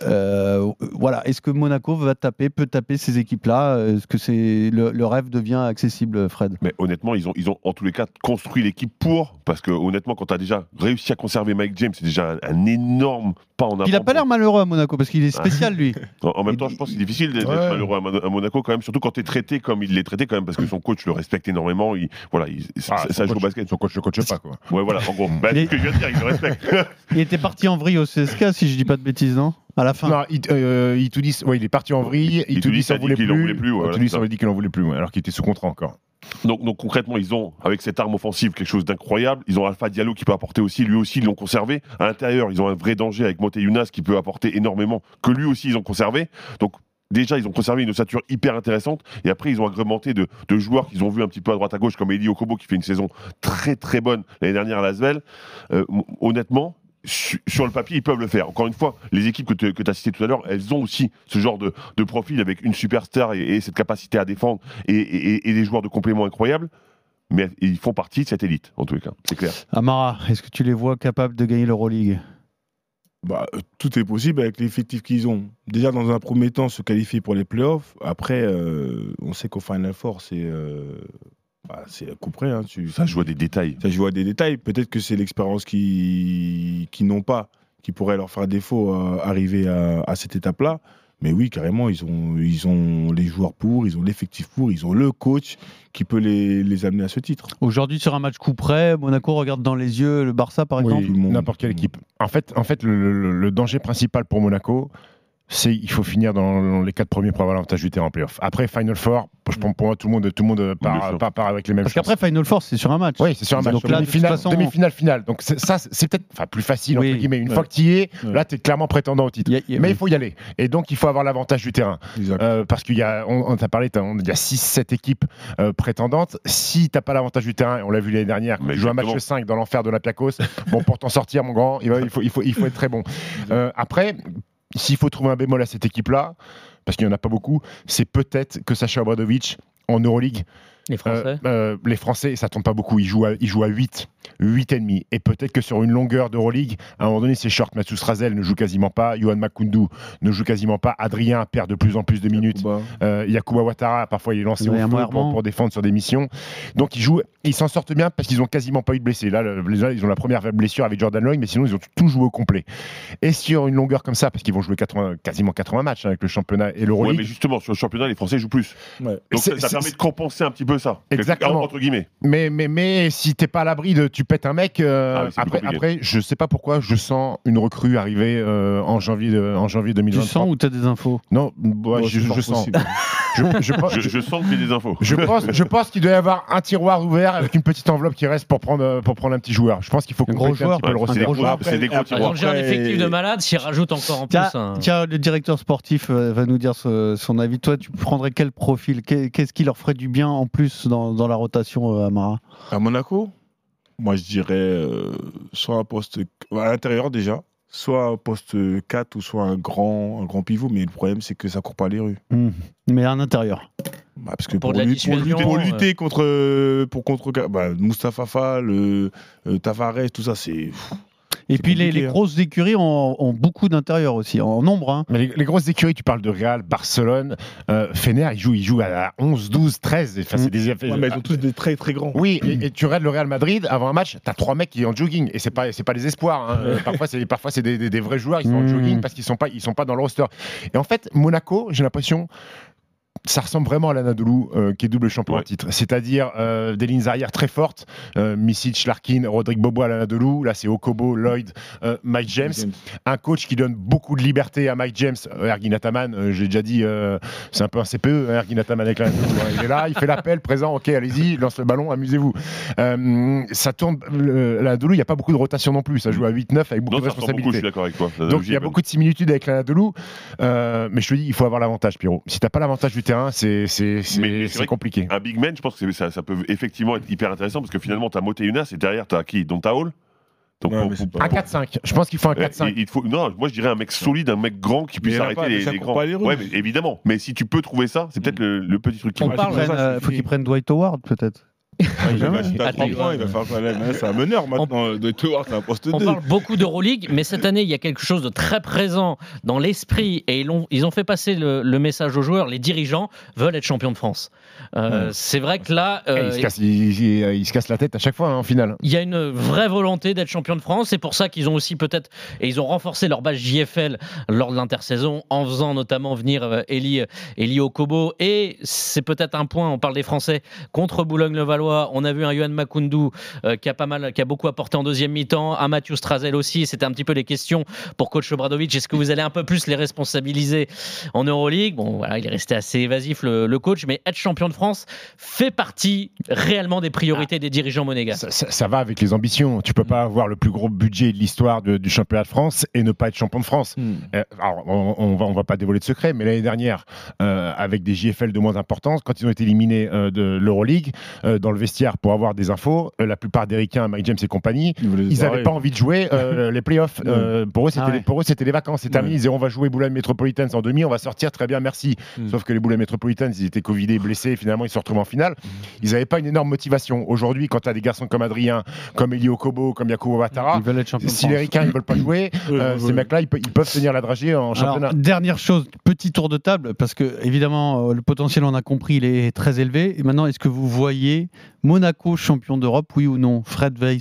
Voilà, est-ce que Monaco peut taper ces équipes-là? Est-ce que c'est le rêve devient accessible, Fred? Mais honnêtement, ils ont en tous les cas construit l'équipe pour, parce que honnêtement, quand tu as déjà réussi à conserver Mike James, c'est déjà un énorme pas en avant. Il n'a pas l'air malheureux à Monaco, parce qu'il est spécial, lui. En même temps, je pense qu'il est difficile d'être malheureux à Monaco quand même, surtout quand t'es traité comme il l'est traité quand même, parce que son coach le respecte énormément. Ça joue au basket. Son coach le coache pas, quoi. Ouais, voilà, en gros. Bah, c'est ce que je viens de dire, il le respecte. Il était parti en vrille au CSK, si je dis pas de bêtises, non? À la fin. Non, il est parti en vrille. Il te dit qu'il en voulait plus. Alors qu'il était sous contrat encore. Donc concrètement, ils ont avec cette arme offensive quelque chose d'incroyable. Ils ont Alpha Diallo qui peut apporter aussi, lui aussi ils l'ont conservé. À l'intérieur, ils ont un vrai danger avec Moté Younas qui peut apporter énormément, que lui aussi ils ont conservé. Donc déjà, ils ont conservé une ossature hyper intéressante, et après, ils ont agrémenté de joueurs qu'ils ont vus un petit peu à droite à gauche, comme Elie Okobo qui fait une saison très très bonne l'année dernière à l'Asvel. Honnêtement, sur le papier, ils peuvent le faire. Encore une fois, les équipes que tu as citées tout à l'heure, elles ont aussi ce genre de profil avec une superstar et cette capacité à défendre et des joueurs de complément incroyables. Mais ils font partie de cette élite, en tous les cas, c'est clair. Amara, est-ce que tu les vois capables de gagner l'Euroleague ? Bah, tout est possible avec l'effectif qu'ils ont. Déjà, dans un premier temps, se qualifier pour les playoffs. Après, on sait qu'au Final Four, c'est couperé. Hein, ça joue à des détails. Ça joue à des détails. Peut-être que c'est l'expérience qu'ils n'ont pas, qui pourrait leur faire défaut à arriver à cette étape-là. Mais oui, carrément, ils ont les joueurs pour, ils ont l'effectif pour, ils ont le coach qui peut les amener à ce titre. Aujourd'hui, sur un match coup près, Monaco regarde dans les yeux le Barça, par exemple. N'importe quelle équipe. En fait le danger principal pour Monaco, c'est qu'il faut finir dans les 4 premiers pour avoir l'avantage du terrain en play-off. Après, Final Four, pour moi, tout le monde part avec les mêmes choses. Parce qu'après, Final Four, c'est sur un match. Oui, c'est sur un match. Donc là, demi-finale. Donc ça, c'est peut-être plus facile, entre guillemets. Une fois que tu y es, là, tu es clairement prétendant au titre. Mais il faut y aller. Et donc, il faut avoir l'avantage du terrain. Parce qu'il y a, on t'a parlé, il y a 6-7 équipes prétendantes. Si tu n'as pas l'avantage du terrain, on l'a vu l'année dernière, tu joues un match 5 dans l'enfer de l'Olympiakos, pour t'en sortir, mon grand, il faut être très bon. Après, s'il faut trouver un bémol à cette équipe-là, parce qu'il n'y en a pas beaucoup, c'est peut-être que Sacha Obradovic, en Euroleague, les Français, ça ne tombe pas beaucoup, ils jouent à 8,5. Et peut-être que sur une longueur d'Euroleague, à un moment donné, c'est short. Matthew Strazel ne joue quasiment pas, Yohan Makundu ne joue quasiment pas, Adrien perd de plus en plus de minutes, Yakuba Ouattara, parfois il est lancé au fond pour défendre sur des missions. Donc ils s'en sortent bien parce qu'ils n'ont quasiment pas eu de blessés. Là, ils ont la première blessure avec Jordan Lloyd, mais sinon ils ont tout joué au complet. Et sur une longueur comme ça, parce qu'ils vont jouer quasiment 80 matchs avec le championnat et l'Euroleague. Oui, mais justement, sur le championnat, les Français jouent plus. Ouais. Donc ça permet de compenser un petit peu ça. Exactement. Entre guillemets. Mais si t'es pas à l'abri tu pètes un mec. Après, je sais pas pourquoi, je sens une recrue arriver en janvier 2023. Tu sens ou t'as des infos? Non, je sens. Je sens qu'il y a des infos. Je pense qu'il doit y avoir un tiroir ouvert avec une petite enveloppe qui reste pour prendre un petit joueur. Je pense qu'il faut compléter un petit peu le roster. C'est des gros tiroirs. J'ai un effectif de malade, s'il rajoute encore en plus. Tiens, le directeur sportif va nous dire son avis. Toi, tu prendrais quel profil? Qu'est-ce qui leur ferait du bien en plus dans la rotation, Amara? À Monaco, moi je dirais soit un poste à l'intérieur déjà, soit un poste 4 ou soit un grand pivot, mais le problème c'est que ça court pas les rues. Mais à l'intérieur. Bah, parce que pour lutter contre Moustapha Fall, Tavares, tout ça c'est... Et puis les grosses écuries ont beaucoup d'intérieur aussi, en nombre. Hein. Mais les grosses écuries, tu parles de Real, Barcelone, Fener, ils jouent à 11, 12, 13. Enfin, c'est des... mais ils ont tous des très très grands. Oui, et tu regardes le Real Madrid, avant un match, t'as 3 mecs qui sont en jogging. Et c'est pas des espoirs. Hein. Parfois, c'est des vrais joueurs, ils sont en jogging parce qu'ils sont pas dans le roster. Et en fait, Monaco, j'ai l'impression ça ressemble vraiment à l'Anadolu qui est double champion à titre, c'est-à-dire des lignes arrière très fortes, Misic, Larkin, Rodrigue Bobo à l'Anadolu, là c'est Okobo, Lloyd, Mike James, un coach qui donne beaucoup de liberté à Mike James, Ergin Ataman, j'ai déjà dit, c'est un peu un CPE, Ergin Ataman avec l'Anadolu, il est là, il fait l'appel, présent, ok, allez-y, lance le ballon, amusez-vous. Ça tourne, l'Anadolu, il n'y a pas beaucoup de rotation non plus, ça joue à 8-9 avec beaucoup de responsabilités. Je suis d'accord avec toi. Donc il y a beaucoup de similitudes avec l'Anadolu, mais je te dis, il faut avoir l'avantage, Pierrot. Si t'as pas l'avantage du terrain, c'est compliqué. Un big man, je pense que ça peut effectivement être hyper intéressant parce que finalement, tu as Motéunas et derrière, tu as qui? Dont Hall. Un 4-5. Je pense qu'il faut un 4-5. Moi, je dirais un mec solide, un mec grand qui puisse arrêter les grands. Ouais, mais évidemment. Mais si tu peux trouver ça, c'est peut-être le petit truc qui marche. Il faut qu'il prenne Dwight Howard, peut-être. C'est un meneur maintenant. On parle beaucoup d'Euroleague, mais cette année il y a quelque chose de très présent dans l'esprit et ils ont fait passer le message aux joueurs. Les dirigeants veulent être champions de France. C'est vrai que là, ils se cassent la tête à chaque fois en finale. Il y a une vraie volonté d'être champion de France. C'est pour ça qu'ils ont aussi peut-être et ils ont renforcé leur base JFL lors de l'intersaison en faisant notamment venir Elie Okobo. Et c'est peut-être un point. On parle des Français contre Boulogne-Levallois. On a vu un Yohan Makoundou qui a beaucoup apporté en deuxième mi-temps, un Matthew Strazel aussi. C'était un petit peu les questions pour coach Obradovic. Est-ce que vous allez un peu plus les responsabiliser en Euroleague? Bon, voilà, il est resté assez évasif le coach, mais être champion de France fait partie réellement des priorités des dirigeants monégasques. Ça va avec les ambitions. Tu peux pas avoir le plus gros budget de l'histoire du championnat de France et ne pas être champion de France. Alors, on va pas dévoiler de secret, mais l'année dernière, avec des JFL de moins d'importance, quand ils ont été éliminés de l'Euroleague, dans le vestiaire pour avoir des infos, la plupart des ricains, Mike James et compagnie, ils n'avaient pas envie de jouer les playoffs. Pour eux, c'était les vacances. C'était terminé. Ils disaient on va jouer Boulogne Metropolitans en demi, on va sortir, très bien, merci. Sauf que les Boulogne Metropolitans, ils étaient covidés, blessés, finalement ils se retrouvent en finale. Ils n'avaient pas une énorme motivation. Aujourd'hui, quand tu as des garçons comme Adrien, comme Elie Okobo, comme Yakubo Ouattara, si les ricains ne veulent pas jouer, ces mecs-là, ils peuvent tenir la dragée en championnat. Alors, dernière chose, petit tour de table, parce que évidemment, le potentiel, on a compris, il est très élevé. Et maintenant, est-ce que vous voyez Monaco champion d'Europe, oui ou non? Fred Veil.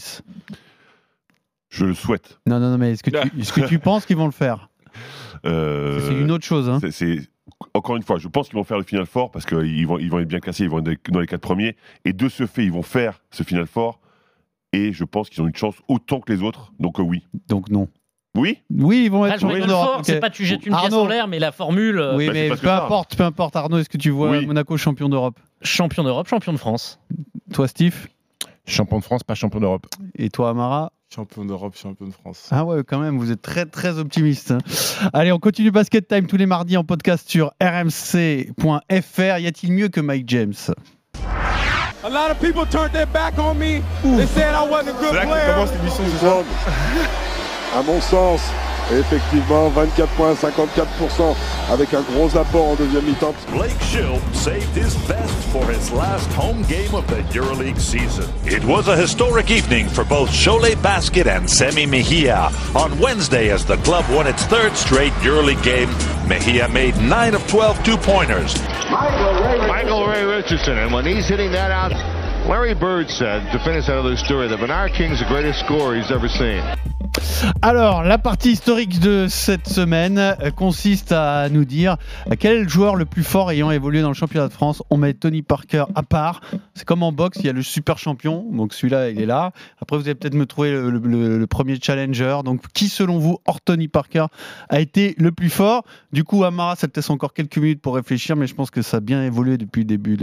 Je le souhaite. Non, mais est-ce que tu penses qu'ils vont le faire? C'est une autre chose. Hein. Encore une fois, je pense qu'ils vont faire le final fort parce qu'ils vont être bien classés, ils vont être dans les 4 premiers. Et de ce fait, ils vont faire ce final fort. Et je pense qu'ils ont une chance autant que les autres. Donc oui. Donc non. Oui, ils vont être champions d'Europe. Okay. C'est pas tu jettes une pièce en l'air, mais la formule. Oui, mais peu importe, Arnaud, est-ce que tu vois Monaco champion d'Europe? Champion d'Europe, champion de France. Toi, Steve? Champion de France, pas champion d'Europe. Et toi, Amara? Champion d'Europe, champion de France. Ah ouais, quand même, vous êtes très très optimiste. Allez, on continue Basket Time tous les mardis en podcast sur rmc.fr. Y a-t-il mieux que Mike James? A lot of people turned their back on me. They said I wasn't a good player. Commence l'émission ce soir. À mon sens, effectivement, 24 points, 54%, avec un gros apport en deuxième mi-temps. Blake Shill saved his best for his last home game of the EuroLeague season. It was a historic evening for both Cholet Basket and Semi Mejia. On Wednesday, as the club won its third straight EuroLeague game, Mejia made 9 of 12 two-pointers. Michael Ray Richardson, and when he's hitting that out, Larry Bird said, to finish out of the story, that Bernard King's the greatest scorer he's ever seen. Alors, la partie historique de cette semaine consiste à nous dire quel est le joueur le plus fort ayant évolué dans le championnat de France. On met Tony Parker à part. C'est comme en boxe, il y a le super champion, donc celui-là, il est là. Après, vous allez peut-être me trouver le premier challenger. Donc, qui, selon vous, hors Tony Parker, a été le plus fort? Du coup, Amara, ça te laisse encore quelques minutes pour réfléchir, mais je pense que ça a bien évolué depuis le début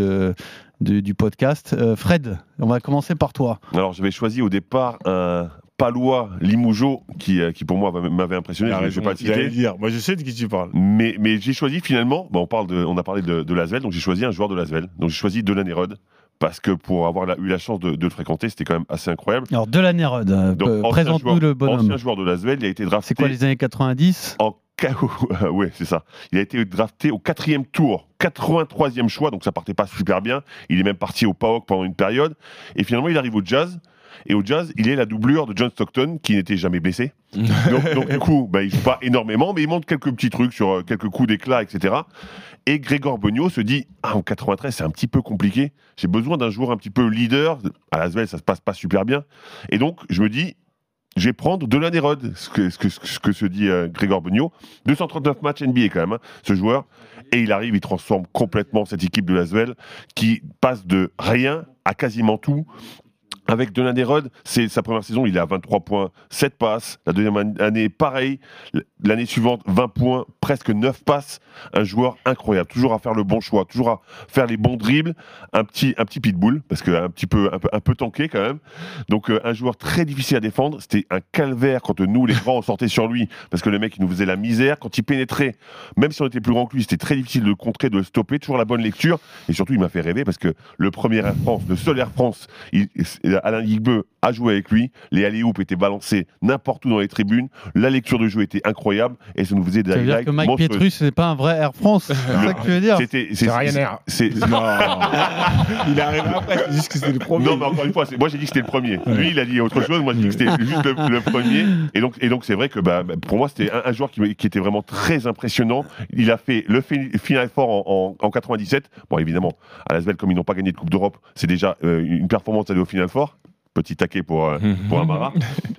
du podcast. Fred, on va commencer par toi. Alors, j'avais choisi au départ un Palois Limougeot qui pour moi m'avait impressionné. Je ne vais pas le citer. Moi je sais de qui tu parles. Mais j'ai choisi finalement, on a parlé de Lasvel, donc j'ai choisi un joueur de Lasvel. Donc j'ai choisi Delaney Rudd parce que pour avoir eu la chance de le fréquenter, c'était quand même assez incroyable. Alors Delaney Rudd, présente-nous le bonhomme. Ancien joueur de Lasvel, il a été drafté. C'est quoi, les années 90 en... Oui, c'est ça. Il a été drafté au 4e tour, 83e choix, donc ça partait pas super bien. Il est même parti au PAOK pendant une période. Et finalement il arrive au Jazz. Et au Jazz, il est la doublure de John Stockton, qui n'était jamais blessé. Donc du coup, il joue pas énormément, mais il montre quelques petits trucs sur quelques coups d'éclat, etc. Et Grégor Bogno se dit, en 93, c'est un petit peu compliqué. J'ai besoin d'un joueur un petit peu leader. À Lasvel, ça se passe pas super bien. Et donc, je me dis, je vais prendre Delaney Rudd, ce que se dit Grégor Beugnot. 239 matchs NBA quand même, hein, ce joueur. Et il arrive, il transforme complètement cette équipe de l'ASVEL qui passe de rien à quasiment tout. Avec Delaney Rudd, c'est sa première saison, il est à 23 points, 7 passes. La deuxième année, pareil. L'année suivante, 20 points, presque 9 passes. Un joueur incroyable, toujours à faire le bon choix, toujours à faire les bons dribbles. Un petit pitbull, parce qu'un petit peu, un peu tanké quand même. Donc un joueur très difficile à défendre. C'était un calvaire quand nous, les grands, on sortait sur lui, parce que le mec, il nous faisait la misère. Quand il pénétrait, même si on était plus grand que lui, c'était très difficile de le contrer, de le stopper. Toujours la bonne lecture. Et surtout, il m'a fait rêver, parce que le premier Air France, le seul Air France, Alain Guigbeu a joué avec lui, les alley-oops étaient balancés n'importe où dans les tribunes, la lecture de jeu était incroyable et ça nous faisait des highlights. C'est-à-dire que Mike monstrueux. Pietrus, c'est pas un vrai Air France, c'est ça que tu veux dire ? C'est Ryanair. Non. Il arrive après, il dit que c'était le premier. Non, mais encore une fois, moi j'ai dit que c'était le premier. Lui, il a dit autre chose, moi j'ai dit que c'était juste le premier. Et donc c'est vrai que pour moi, c'était un joueur qui était vraiment très impressionnant. Il a fait le Final Four en 97. Bon, évidemment, à l'ASVEL, comme ils n'ont pas gagné de Coupe d'Europe, c'est déjà une performance d'aller au Final Four. Petit taquet pour Amara.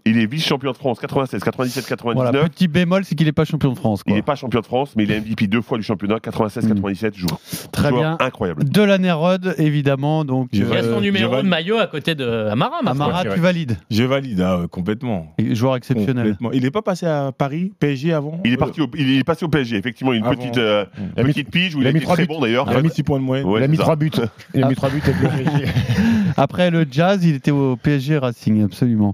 Il est vice-champion de France, 96, 97, 99. Voilà, petit bémol, c'est qu'il n'est pas champion de France. Quoi. Il n'est pas champion de France, mais il est MVP 2 fois du championnat, 96, 97, jours. Très bien. Incroyable. Delaney Rudd, évidemment. Donc, il y a son numéro de maillot à côté de Amara. Amara, tu valides ? Je valide, complètement. Et joueur exceptionnel. Complètement. Il n'est pas passé à Paris, PSG avant ? Il est passé au PSG, effectivement. Une petite pige où il a été très bon d'ailleurs. Il a mis 6 points de moyenne. Il a mis 3 buts. Il a mis 3 buts avec le PSG. Après le Jazz, il était au PSG Racing, absolument.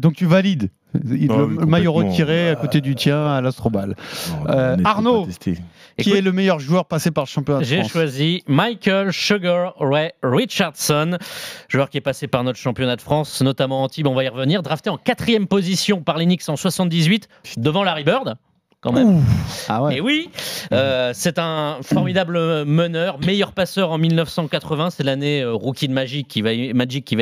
Donc tu valides le maillot retiré à côté du tien à l'Astrobal. Arnaud, qui est le meilleur joueur passé par le championnat de France ? J'ai choisi Michael Sugar Ray Richardson, joueur qui est passé par notre championnat de France, notamment Antibes, on va y revenir, drafté en 4e position par les Knicks en 78, devant Larry Bird. Quand même. Ah ouais. Et oui, c'est un formidable meneur, meilleur passeur en 1980, c'est l'année rookie de Magic qui va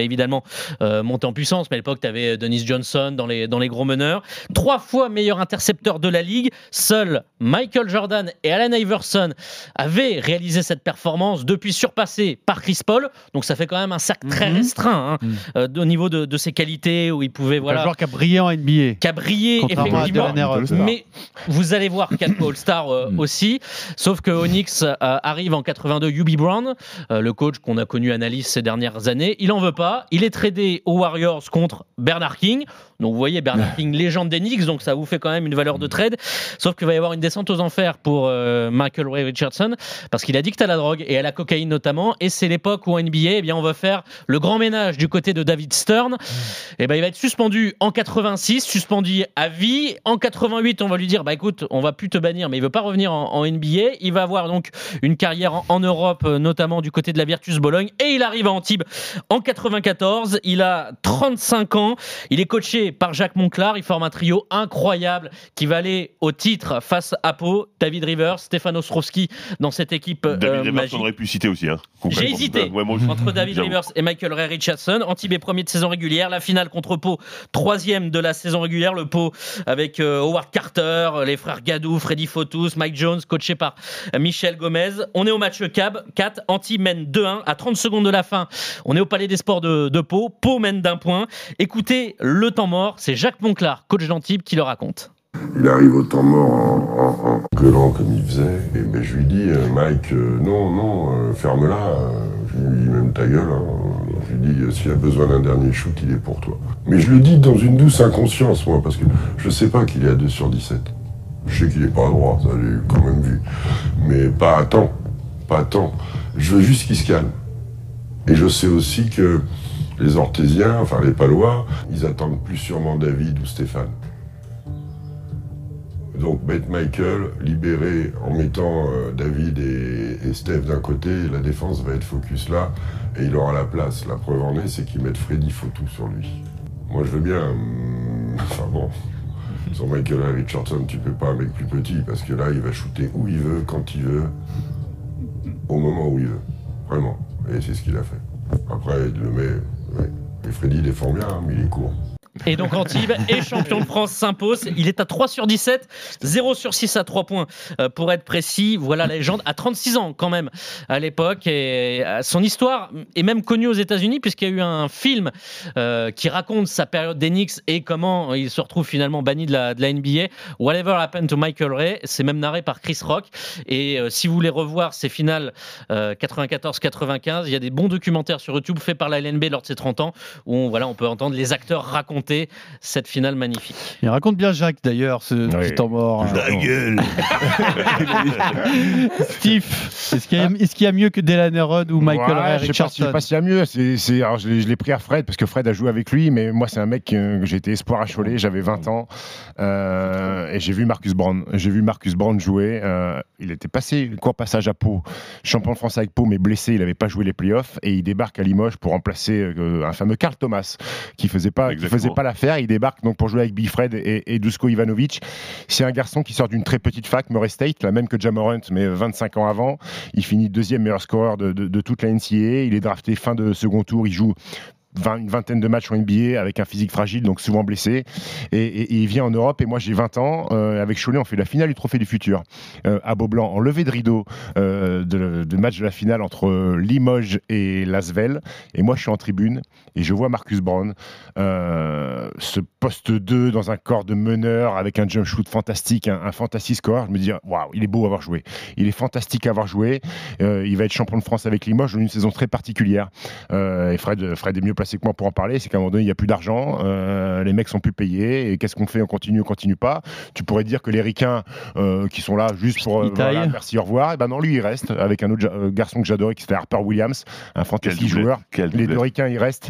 évidemment monter en puissance, mais à l'époque tu avais Dennis Johnson dans les gros meneurs. 3 fois meilleur intercepteur de la ligue, seuls Michael Jordan et Allen Iverson avaient réalisé cette performance, depuis surpassé par Chris Paul, donc ça fait quand même un cercle très restreint au niveau de ses qualités où il pouvait voilà. Un joueur qui a brillé en NBA. Qui a brillé effectivement, mais vous allez voir 4 All-Star aussi, sauf que Onyx arrive en 82, Hubie Brown, le coach qu'on a connu analyse ces dernières années, il en veut pas, il est tradé aux Warriors contre Bernard King, donc vous voyez Bernard King, légende des Knicks, donc ça vous fait quand même une valeur de trade, sauf qu'il va y avoir une descente aux enfers pour Michael Ray Richardson, parce qu'il est addict à la drogue et à la cocaïne notamment, et c'est l'époque où en NBA, eh bien, on va faire le grand ménage du côté de David Stern, et ben, il va être suspendu en 86, suspendu à vie, en 88 on va lui dire, bah, écoute, on va plus te bannir, mais il veut pas revenir en NBA. Il va avoir donc une carrière en Europe, notamment du côté de la Virtus Bologne, et il arrive à Antibes en 94. Il a 35 ans. Il est coaché par Jacques Monclar. Il forme un trio incroyable qui va aller au titre face à Pau. David Rivers, Stéphane Ostrowski dans cette équipe. David Rivers, on aurait pu citer aussi. Hein, j'ai hésité entre David Rivers et Michael Ray Richardson. Antibes est premier de saison régulière. La finale contre Pau, 3e de la saison régulière. Le Pau avec Howard Carter. Les frères Gadou, Freddy Fotus, Mike Jones, coaché par Michel Gomez. On est au match 4, Antibes mène 2-1 à 30 secondes de la fin. On est au Palais des Sports de Pau. Pau mène d'un point. Écoutez le temps mort, c'est Jacques Monclar, coach d'Antibes, qui le raconte. Il arrive au temps mort en gueulant comme il faisait. Et ben, je lui dis, Mike, non, ferme-la. Je lui dis, même ta gueule. Hein. Je lui dis, s'il a besoin d'un dernier shoot, il est pour toi. Mais je le dis dans une douce inconscience, moi, parce que je sais pas qu'il est à 2 sur 17. Je sais qu'il n'est pas à droite, ça j'ai quand même vu. Mais pas à temps. Je veux juste qu'il se calme. Et je sais aussi que les Orthésiens, enfin les Palois, ils attendent plus sûrement David ou Stéphane. Donc mettre Michael libéré en mettant David et Steph d'un côté, la défense va être focus là, et il aura la place. La preuve en est, c'est qu'ils mettent Freddy Fotou sur lui. Moi je veux bien... Enfin bon... Sur Michael Ray Richardson, tu peux pas un mec plus petit, parce que là, il va shooter où il veut, quand il veut, au moment où il veut. Vraiment. Et c'est ce qu'il a fait. Après, il le met... Ouais. Et Freddy défend bien, mais il est court. Et donc Antibes est champion de France, s'impose. Il est à 3 sur 17, 0 sur 6 à 3 points pour être précis. Voilà la légende, à 36 ans quand même à l'époque. Et son histoire est même connue aux États-Unis puisqu'il y a eu un film qui raconte sa période d'Enix et comment il se retrouve finalement banni de la NBA. Whatever Happened to Michael Ray, c'est même narré par Chris Rock. Et si vous voulez revoir ces finales 94-95, il y a des bons documentaires sur YouTube faits par la LNB lors de ses 30 ans où on peut entendre les acteurs raconter cette finale magnifique. Il raconte bien Jacques d'ailleurs, ce temps mort. La gueule. Steve, est-ce qu'il y a mieux que Delaney Rudd ou Michael Ray Richardson ? Je ne sais pas s'il y a mieux. Alors, je l'ai pris à Fred parce que Fred a joué avec lui, mais moi c'est un mec que j'étais espoir à Cholet, j'avais 20 ans et j'ai vu Marcus Brown. J'ai vu Marcus Brown jouer. Il était passé court passage à Pau, champion de France avec Pau, mais blessé, il n'avait pas joué les playoffs et il débarque à Limoges pour remplacer un fameux Karl Thomas qui ne faisait pas l'affaire. Il débarque donc pour jouer avec Bifred et Dusko Ivanovic. C'est un garçon qui sort d'une très petite fac, Murray State, la même que Ja Morant, mais 25 ans avant. Il finit deuxième meilleur scoreur de toute la NCAA. Il est drafté fin de second tour. Il joue une vingtaine de matchs en NBA avec un physique fragile, donc souvent blessé, et il vient en Europe. Et moi j'ai 20 ans, avec Cholet on fait la finale du Trophée du Futur à Beaublanc, en levée de rideau de match de la finale entre Limoges et Lasvel, et moi je suis en tribune et je vois Marcus Brown, ce poste 2 dans un corps de meneur avec un jump shoot fantastique, un fantasy score. Je me dis waouh, il est beau à avoir joué, il est fantastique à avoir joué, il va être champion de France avec Limoges dans une saison très particulière, et Fred est mieux placé que moi pour en parler. C'est qu'à un moment donné il n'y a plus d'argent, les mecs sont plus payés, et qu'est-ce qu'on fait, on continue pas. Tu pourrais dire que les ricains qui sont là juste pour voilà, merci au revoir, et ben non, lui il reste avec un autre garçon que j'adorais qui s'appelait Harper Williams, un fantastique joueur. Les deux ricains ils restent.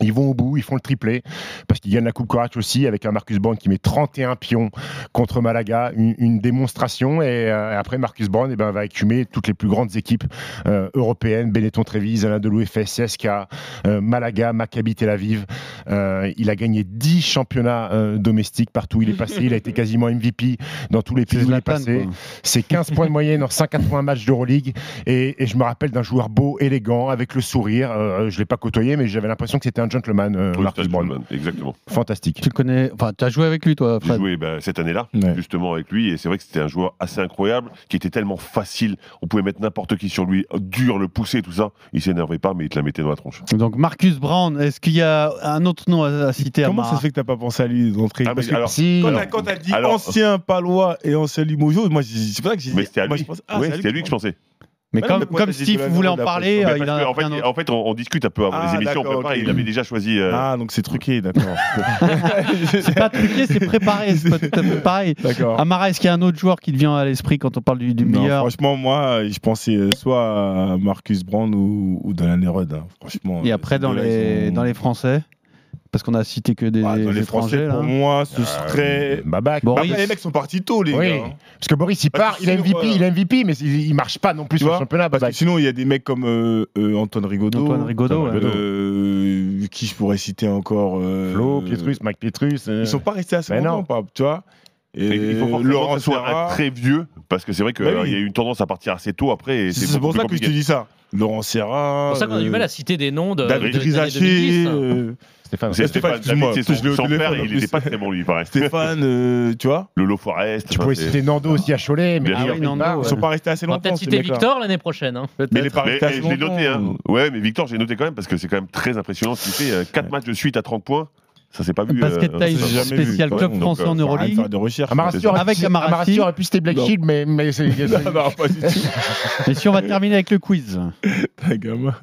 Ils vont au bout, ils font le triplé, parce qu'ils gagnent la Coupe Corac aussi, avec un Marcus Brown qui met 31 pions contre Malaga, une démonstration, et après Marcus Brown va accumuler toutes les plus grandes équipes européennes, Benetton-Trévise, Anadolu, FSSK, Malaga, Maccabi, Tel Aviv. Il a gagné 10 championnats domestiques partout où il est passé, il a été quasiment MVP dans tous les pays où il est passé. C'est 15 points de moyenne en 180 matchs d'Euroleague, et je me rappelle d'un joueur beau, élégant, avec le sourire, je ne l'ai pas côtoyé, mais j'avais l'impression que c'était un gentleman, Marcus Brown. Exactement. Fantastique. Tu le connais, enfin, tu as joué avec lui, toi, Fred. J'ai joué cette année-là, justement, avec lui, et c'est vrai que c'était un joueur assez incroyable, qui était tellement facile, on pouvait mettre n'importe qui sur lui, dur, le pousser, tout ça, il s'énervait pas, mais il te la mettait dans la tronche. Donc Marcus Brown, est-ce qu'il y a un autre nom à citer? Comment ça se fait que t'as pas pensé à lui d'entrée? Quand t'as dit ancien palois et ancien Limogeaux, moi, c'est pas ça que j'ai dit. Mais c'était à lui que je pensais. Mais comme Steve voulait en parler, en fait, on discute un peu avant les émissions, on prépare, il avait déjà choisi. Ah, donc c'est truqué, d'accord. C'est pas truqué, c'est préparé, c'est pas tout à fait pareil. D'accord. Amara, est-ce qu'il y a un autre joueur qui te vient à l'esprit quand on parle du meilleur? Franchement, moi, je pensais soit à Marcus Brown ou Delaney Rudd, hein. Franchement. Et après, dans les Français? Parce qu'on a cité que des étrangers, Français, là. Pour moi, ce serait Babac. Les mecs sont partis tôt, les gars. Parce que Boris, il est MVP, mais il marche pas non plus sur le championnat. Parce que sinon, il y a des mecs comme Antoine Rigaudot. Qui je pourrais citer encore, Flo, Pietrus, Mike Pietrus. Ils sont pas restés assez longtemps, tu vois. Et il faut forcément que ce soit très vieux, parce que c'est vrai qu'il y a eu une tendance à partir assez tôt après. Et c'est pour ça que je te dis ça. Laurent Serra. C'est pour ça qu'on a du mal à citer des noms de David Rizaché. Stéphane, excuse-moi. Son père, il n'était pas très bon, lui, pareil. Stéphane, tu vois. Lolo Forest. Tu pouvais citer Nando aussi à Cholet, mais ils ne sont pas restés assez longtemps. On va peut-être citer Victor l'année prochaine. Mais je l'ai noté. Ouais, mais Victor, j'ai noté quand même, parce que c'est quand même très impressionnant. Il fait 4 matchs de suite à 30 points. Ça s'est pas vu. Basket Time spécial vu, club français en Euroleague. Avec Amara Si, on aurait pu citer Black Shield, mais c'est. Non, pas du tout. Et si on va terminer avec le quiz. Ta gamme.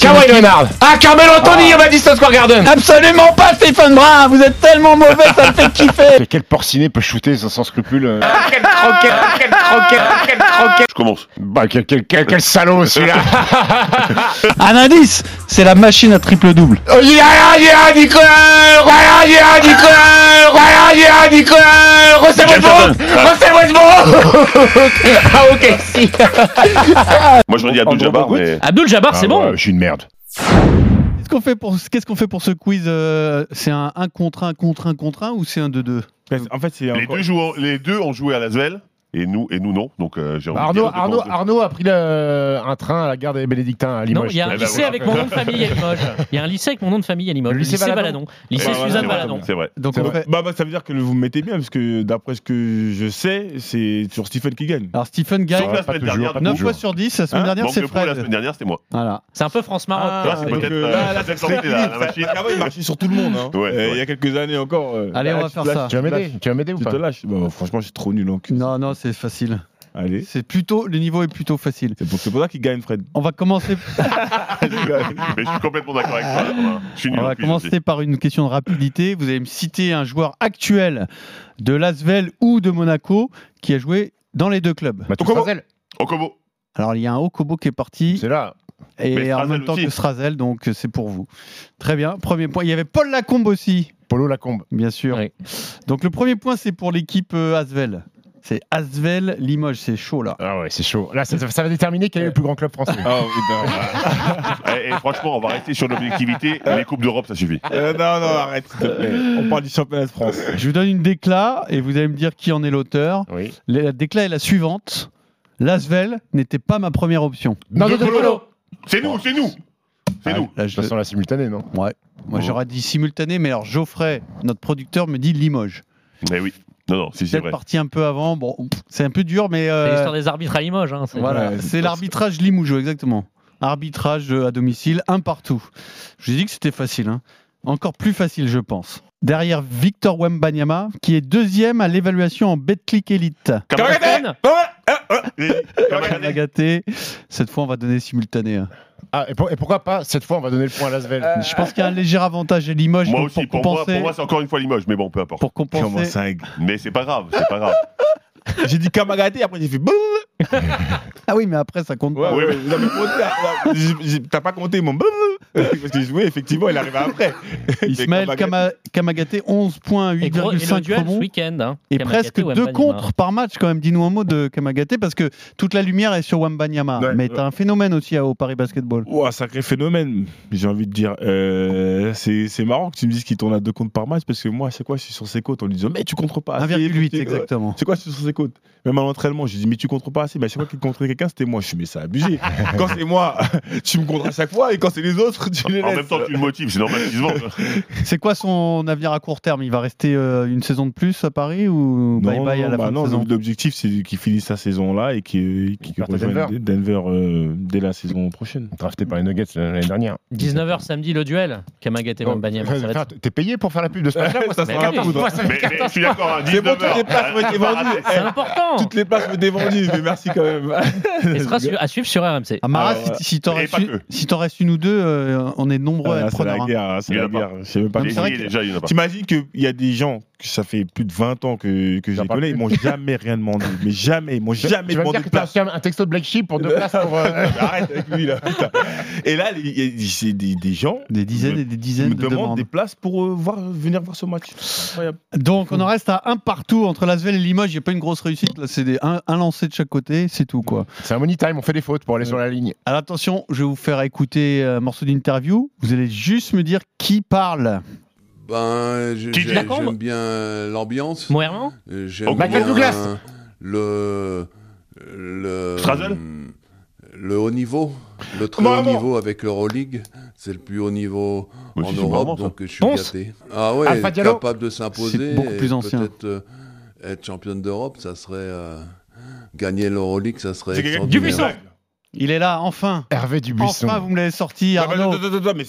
Kawhi Leonard. Ah, Carmelo Anthony au Madison Square Garden. Absolument pas, Stephen Brun. Vous êtes tellement mauvais, ça me fait kiffer. Mais quel porciné peut shooter sans scrupule, Quel croquet. Je commence. Bah, quel salaud celui-là. Un indice, c'est la machine à triple-double. Nicolas Russell Westbrook. Ah, ok, si. Moi, j'aurais dit Abdul-Jabbar, mais... Abdul-Jabbar, c'est bon. Je suis une merde. Qu'est-ce qu'on fait pour ce quiz? C'est un 1 contre 1 contre 1 contre 1 ou c'est un 2-2? En fait, les deux ont joué à Lasvel. et nous non. Donc, Arnaud a pris un train à la gare des Bénédictins à Limoges. Non, il y a un lycée avec mon nom de famille à Limoges. Il y a un lycée avec mon nom de famille à Limoges. Le lycée Valadon. Lycée Suzanne Valadon. C'est vrai. Donc ça veut dire que vous me mettez bien, parce que d'après ce que je sais, c'est sur Stephen qui gagne. Alors Stephen gagne 9 fois sur 10. La semaine dernière, c'est Fred. La semaine dernière, c'était moi. Voilà. C'est un peu France-Maroc. C'est peut-être la machine. Il marchait sur tout le monde. Il y a quelques années encore. Allez, on va faire ça. Tu vas m'aider ou pas? Tu te lâches. Franchement, je suis trop nul en cul. Non, c'est facile. Allez. Le niveau est plutôt facile. C'est pour ça qu'il gagne, Fred. On va commencer. Mais je suis complètement d'accord avec toi. On va commencer par une question de rapidité. Vous allez me citer un joueur actuel de l'Asvel ou de Monaco qui a joué dans les deux clubs. Okobo. Alors il y a un Okobo qui est parti. C'est là. Et mais en même temps aussi que Strazel, donc c'est pour vous. Très bien, premier point. Il y avait Paul Lacombe aussi. Paulo Lacombe. Bien sûr. Oui. Donc le premier point, c'est pour l'équipe Asvel. C'est Asvel Limoges, c'est chaud là. Ah ouais, c'est chaud. Là, ça va déterminer quel est le plus grand club français. Et franchement, on va rester sur l'objectivité. Les Coupes d'Europe, ça suffit. Non, arrête, s'il te plaît. On parle du championnat de France. Je vous donne une décla et vous allez me dire qui en est l'auteur. Oui. La décla est la suivante. L'Asvel n'était pas ma première option. Nando De Colo. C'est nous. Là, de toute façon, la simultanée, non? Ouais. Moi, j'aurais dit simultanée, mais alors Geoffrey, notre producteur, me dit Limoges. Mais oui. Non, si c'est vrai. Peut-être parti un peu avant. Bon, c'est un peu dur, mais. C'est l'histoire des arbitres à Limoges. Hein, voilà. C'est l'arbitrage Limoges, exactement. Arbitrage à domicile, 1 partout. Je vous ai dit que c'était facile. Hein. Encore plus facile, je pense. Derrière Victor Wembanyama, qui est 2e à l'évaluation en Betclic Elite. Kamagaté. Cette fois, on va donner simultané. Ah, et pourquoi pas? Cette fois, on va donner le point à l'Asvel. Je pense qu'il y a un léger avantage à Limoges. Moi aussi, pour moi, c'est encore une fois Limoges, mais bon, peu importe. Pour compenser. Mais c'est pas grave. J'ai dit Kamagaté, après j'ai fait boum. Ah oui, mais après ça compte pas. Oui, mais t'as pas compté mon boum. Parce que oui, effectivement, il arrive après. Ismaël Kamagaté, 11 points, 8,5 rebonds. Hein. Et presque 2 contres par match, quand même. Dis-nous un mot de Kamagaté, parce que toute la lumière est sur Wembanyama. Ouais. Mais t'as un phénomène aussi au Paris Basketball. Ouah, sacré phénomène, j'ai envie de dire. C'est marrant que tu me dises qu'il tourne à 2 contres par match, parce que moi, c'est quoi, je suis sur ses côtes. On lui dit, mais tu contres pas assez. 1,8, exactement. C'est quoi, je suis sur ses côtes. Même à l'entraînement, j'ai dit, mais tu contres pas assez. Bah, chaque fois qu'il contrait quelqu'un, c'était moi. Je suis, mais ça abusé. Quand c'est moi, tu me contres à chaque fois, et quand c'est les autres, en même temps, tu le motives, c'est normal qu'ils se vendent. C'est quoi son avenir à court terme? Il va rester une saison de plus à Paris ou bye-bye à la fin de saison? L'objectif, c'est qu'il finisse sa saison-là et qu'il rejoigne Denver dès la saison prochaine. Drafté par les Nuggets l'année dernière. 19h samedi, le duel. Kamagaté Wembanyama. T'es payé pour faire la pub de ce match-là? Moi, ça sera la poudre. Je suis d'accord, 19h. C'est important. Toutes les places me dévendues, mais merci quand même. Et sera à suivre sur RMC. Amara, si t'en restes une ou deux, on est nombreux à être preneurs. C'est la guerre. C'est même pas possible. T'imagines qu'il y a des gens que ça fait plus de 20 ans que je les connais, ils m'ont jamais rien demandé. Mais jamais, ils m'ont jamais demandé de place. Tu vas me dire que t'as un texto de Black Sheep pour 2 places pour... Arrête avec lui là. Et là, il y a des gens, des dizaines et des dizaines de demandes des places pour venir voir ce match. Incroyable. Donc on en reste à 1 partout entre l'Asvel et Limoges. Il n'y a pas une grosse réussite. Là, c'est un lancer de chaque côté, c'est tout quoi. C'est un money time. On fait des fautes pour aller sur la ligne. Alors attention, je vais vous faire écouter un morceau d'interview. Vous allez juste me dire qui parle. Ben, j'aime bien l'ambiance. Moerman. J'aime bien le Strazel. Le haut niveau, le très haut niveau avec l'Euroleague, c'est le plus haut niveau en Europe, donc je suis gâté. Ah ouais, être capable de s'imposer, peut-être être championne d'Europe, ça serait gagner l'Euroleague, ça serait extraordinaire. Il est là, enfin. Hervé Dubuisson. Enfin, vous me l'avez sorti, Arnaud. Mais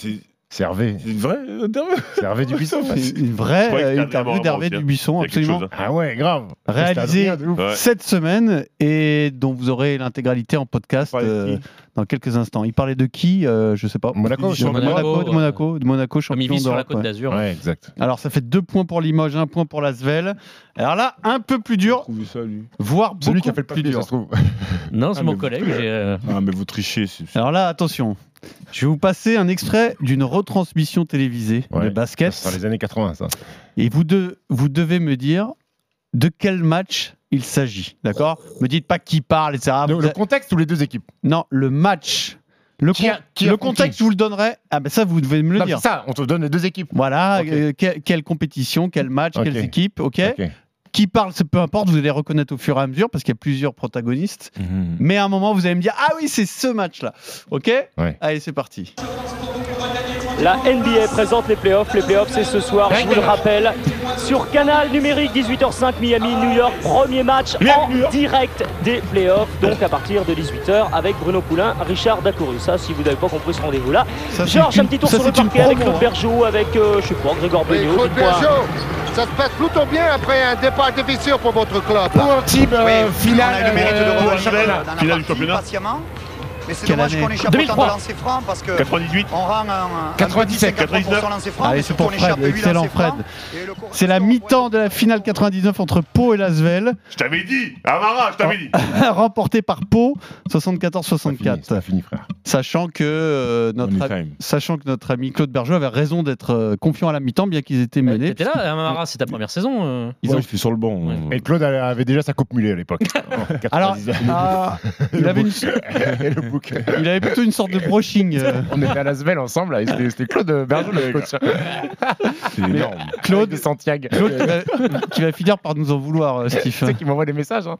c'est Hervé. C'est une vraie interview. C'est Hervé Dubuisson. C'est une vraie interview d'Hervé Dubuisson, absolument. Ah ouais, grave. Réalisée cette semaine et dont vous aurez l'intégralité en podcast dans quelques instants. Il parlait de qui? Je sais pas. Monaco, champion d'Europe. La Côte d'Azur. Ouais, exact. Alors ça fait 2 points pour Limoges, 1 point pour l'Asvel. Alors là, un peu plus dur. Voire beaucoup plus dur. Non, c'est mon collègue. Ah mais vous trichez. Alors là, attention. Je vais vous passer un extrait d'une retransmission télévisée de basket. C'est dans les années 80, ça. Et vous devez me dire de quel match il s'agit, d'accord? Me dites pas qui parle, etc. Le contexte ou les 2 équipes? Non, le match. Le contexte, je vous le donnerai. Ah ben ça, vous devez me le dire. Ça, on te donne les 2 équipes. Voilà, okay. Quelle compétition, quel match, quelles équipes, ok. qui parle, peu importe, vous allez les reconnaître au fur et à mesure parce qu'il y a plusieurs protagonistes. Mmh. Mais à un moment, vous allez me dire, ah oui, c'est ce match-là. OK ? Ouais. Allez, c'est parti. La NBA présente les playoffs. Les playoffs, c'est ce soir, je vous le rappelle. Sur Canal Numérique, 18h05, Miami, New York. Premier match en direct des playoffs. Donc à partir de 18h avec Bruno Poulain, Richard Dacoury. Ça, si vous n'avez pas compris ce rendez-vous-là. Georges, un petit tour sur le parquet avec Claude Bergeau, avec, je sais pas, Grégoire Beugnot. Ça se passe plutôt bien après un départ difficile pour votre club. Pour un type final du championnat. Mais c'est dommage qu'on échappe autant de lancers francs parce que 98. On rend un 97, 99. Allez, c'est pour Fred, excellent Fred. C'est la mi-temps de la finale 99 entre Pau et Lasvel. Je t'avais dit, Amara, je t'avais dit. Remporté par Pau, 74-64. Ça finit, frère. Sachant que notre ami Claude Bergeau avait raison d'être confiant à la mi-temps, bien qu'ils étaient menés. T'étais là, Amara, c'est ta première saison. Ils ont fait sur le banc. Et Claude avait déjà sa coupe mulet à l'époque. Alors, il avait une... Il avait plutôt une sorte de brushing. On était à Lasvel ensemble, c'était Claude Bergeau le coach. C'est énorme. Claude de Santiago. Qui va finir par nous en vouloir, Steve. Tu sais qu'il m'envoie des messages. Hein.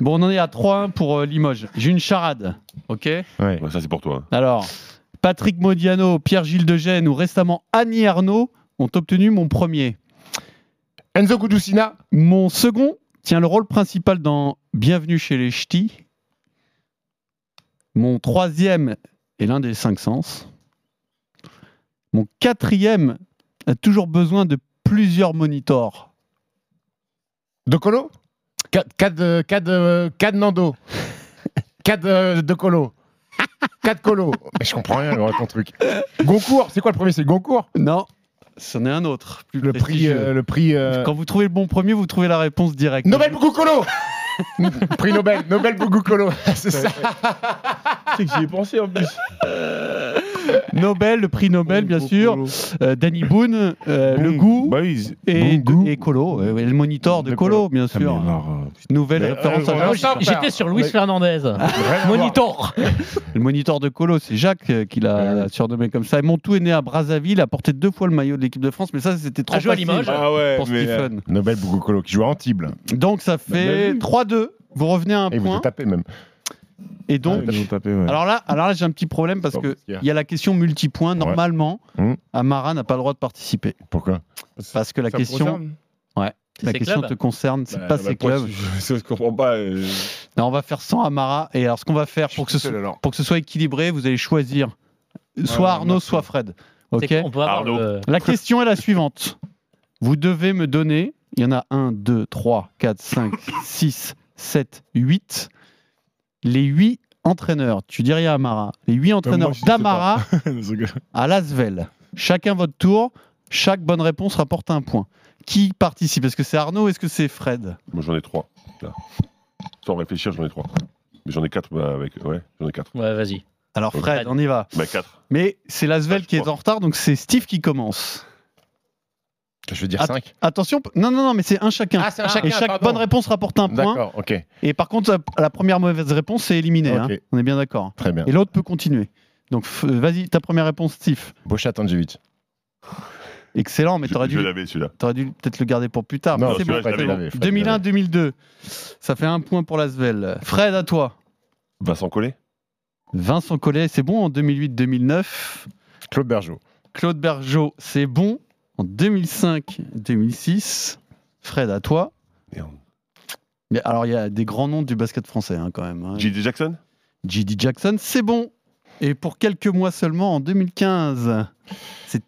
Bon, on en est à 3-1 pour Limoges. J'ai une charade, ok ? Ouais. Ça c'est pour toi. Alors, Patrick Modiano, Pierre-Gilles Degène ou récemment Annie Arnaud ont obtenu mon premier. Enzo Goudousina. Mon second tient le rôle principal dans Bienvenue chez les Ch'tis. Mon troisième est l'un des cinq sens. Mon quatrième a toujours besoin de plusieurs monitors. De Colo ? Cad Nando. Cad De Colo. Cad Colo. Mais je comprends rien, ton truc. Goncourt, c'est quoi le premier ? C'est Goncourt ? Non. C'en est un autre. Plus le prix. Quand vous trouvez le bon premier, vous trouvez la réponse directe. Nobel Bougoukolo. Prix Nobel. Nobel Bougoukolo. C'est ça. C'est que j'y ai pensé en plus. Nobel, le prix Nobel, bien sûr. Danny Boone, Le Goût. Et Colo. Le monitor de Colo, bien sûr. Nouvelle référence à moi. J'étais sur Luis Fernandez. Monitor. Le monitor de Colo, c'est Jacques qui l'a surnommé comme ça. Et Montou est né à Brazzaville, a porté 2 fois le maillot de l'équipe de France, mais ça, c'était trop facile pour Stephen. Nobel Bougoukolo qui joue à Antibes. Donc ça fait 3-2. Vous revenez à un point. Et vous êtes tapé même. Et donc, alors là j'ai un petit problème parce que il y a la question multipoint. Normalement, Amara n'a pas le droit de participer. Pourquoi ? Parce que la question, la question te concerne. C'est pas ses clubs. Je comprends pas. Non, on va faire sans Amara. Et alors, ce qu'on va faire pour que ce soit équilibré, vous allez choisir soit Arnaud, soit Fred. Ok. La question est la suivante. Vous devez me donner. Il y en a 1, 2, 3, 4, 5, 6, 7, 8. Les 8 entraîneurs, tu dirais à Amara, les 8 entraîneurs d'Amara à Lasvel. Chacun votre tour, chaque bonne réponse rapporte un point. Qui participe ? Est-ce que c'est Arnaud ou est-ce que c'est Fred ? Moi j'en ai 3. Là. Sans réfléchir, j'en ai 3. Mais j'en ai 4 avec. Ouais, j'en ai 4. Ouais, vas-y. Alors Fred, on y va. Bah, 4. Mais c'est Lasvel qui est en retard, donc c'est Steve qui commence. Je veux dire 5. Attention, non, mais c'est un chacun. Ah, c'est un chacun. Et chaque bonne réponse rapporte un point. D'accord, ok. Et par contre, la première mauvaise réponse, c'est éliminé. Okay. Hein. On est bien d'accord. Très bien. Et l'autre peut continuer. Donc, vas-y, ta première réponse, Steve. Bocha Tanjevic. Excellent, mais t'aurais dû. Je l'avais, celui-là. T'aurais dû peut-être le garder pour plus tard. Non, c'est bon. 2001-2002. Ça fait un point pour Lasvel. Fred, à toi. Vincent Collet. Vincent Collet, c'est bon en 2008-2009. Claude Bergeau. Claude Bergeau, c'est bon. En 2005-2006, Fred, à toi. Mais alors, il y a des grands noms du basket français, hein, quand même. Hein. J.D. Jackson. J.D. Jackson, c'est bon. Et pour quelques mois seulement, en 2015, ça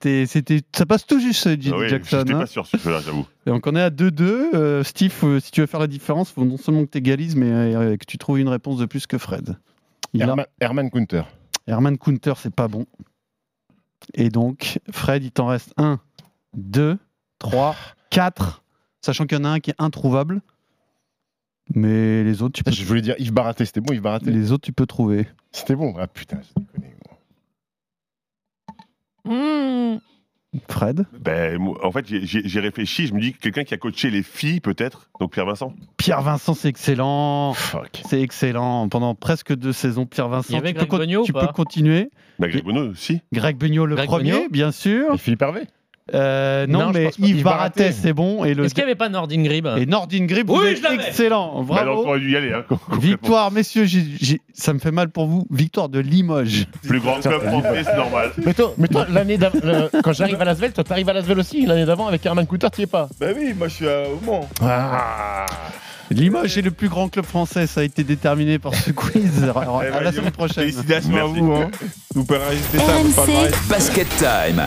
passe tout juste, J.D. Jackson. J'étais pas sûr, ce jeu-là, j'avoue. Et donc, on est à 2-2. Steve, si tu veux faire la différence, il faut non seulement que tu égalises, mais que tu trouves une réponse de plus que Fred. Herman Kunter. Herman Kunter, c'est pas bon. Et donc, Fred, il t'en reste un. 2, 3, 4, sachant qu'il y en a un qui est introuvable. Mais les autres, je voulais dire Yves Baraté, c'était bon, Yves Baraté. Les autres, tu peux trouver. C'était bon, ah putain, je déconne. Fred ? En fait, j'ai réfléchi, je me dis que quelqu'un qui a coaché les filles, peut-être, donc Pierre Vincent. Pierre Vincent, c'est excellent. Fuck. C'est excellent. Pendant presque 2 saisons, Pierre Vincent. Il y avait Greg Beugnot, tu peux continuer. Greg Beugnot aussi. Greg Beugnot, le premier, bien sûr. Et Philippe Hervé. Non, mais Yves Baraté, c'est bon. Et le... Est-ce qu'il n'y avait pas Nordin Grib? Et Nordin Grib, oui, excellent. Bravo. Bah, on aurait dû y aller. Hein, victoire, messieurs, ça me fait mal pour vous. Victoire de Limoges. Plus grand club français, c'est normal. Mais toi, l'année quand j'arrive à Lasvel, toi, t'arrives à Lasvel aussi. L'année d'avant, avec Herman Coutard, t'y es pas. Bah oui, moi, je suis au Mans. Ah. Limoges est le plus grand club français, ça a été déterminé par ce quiz. À la semaine prochaine. Félicitations à vous. Vous pouvez rajouter ça. RMC Basket Time.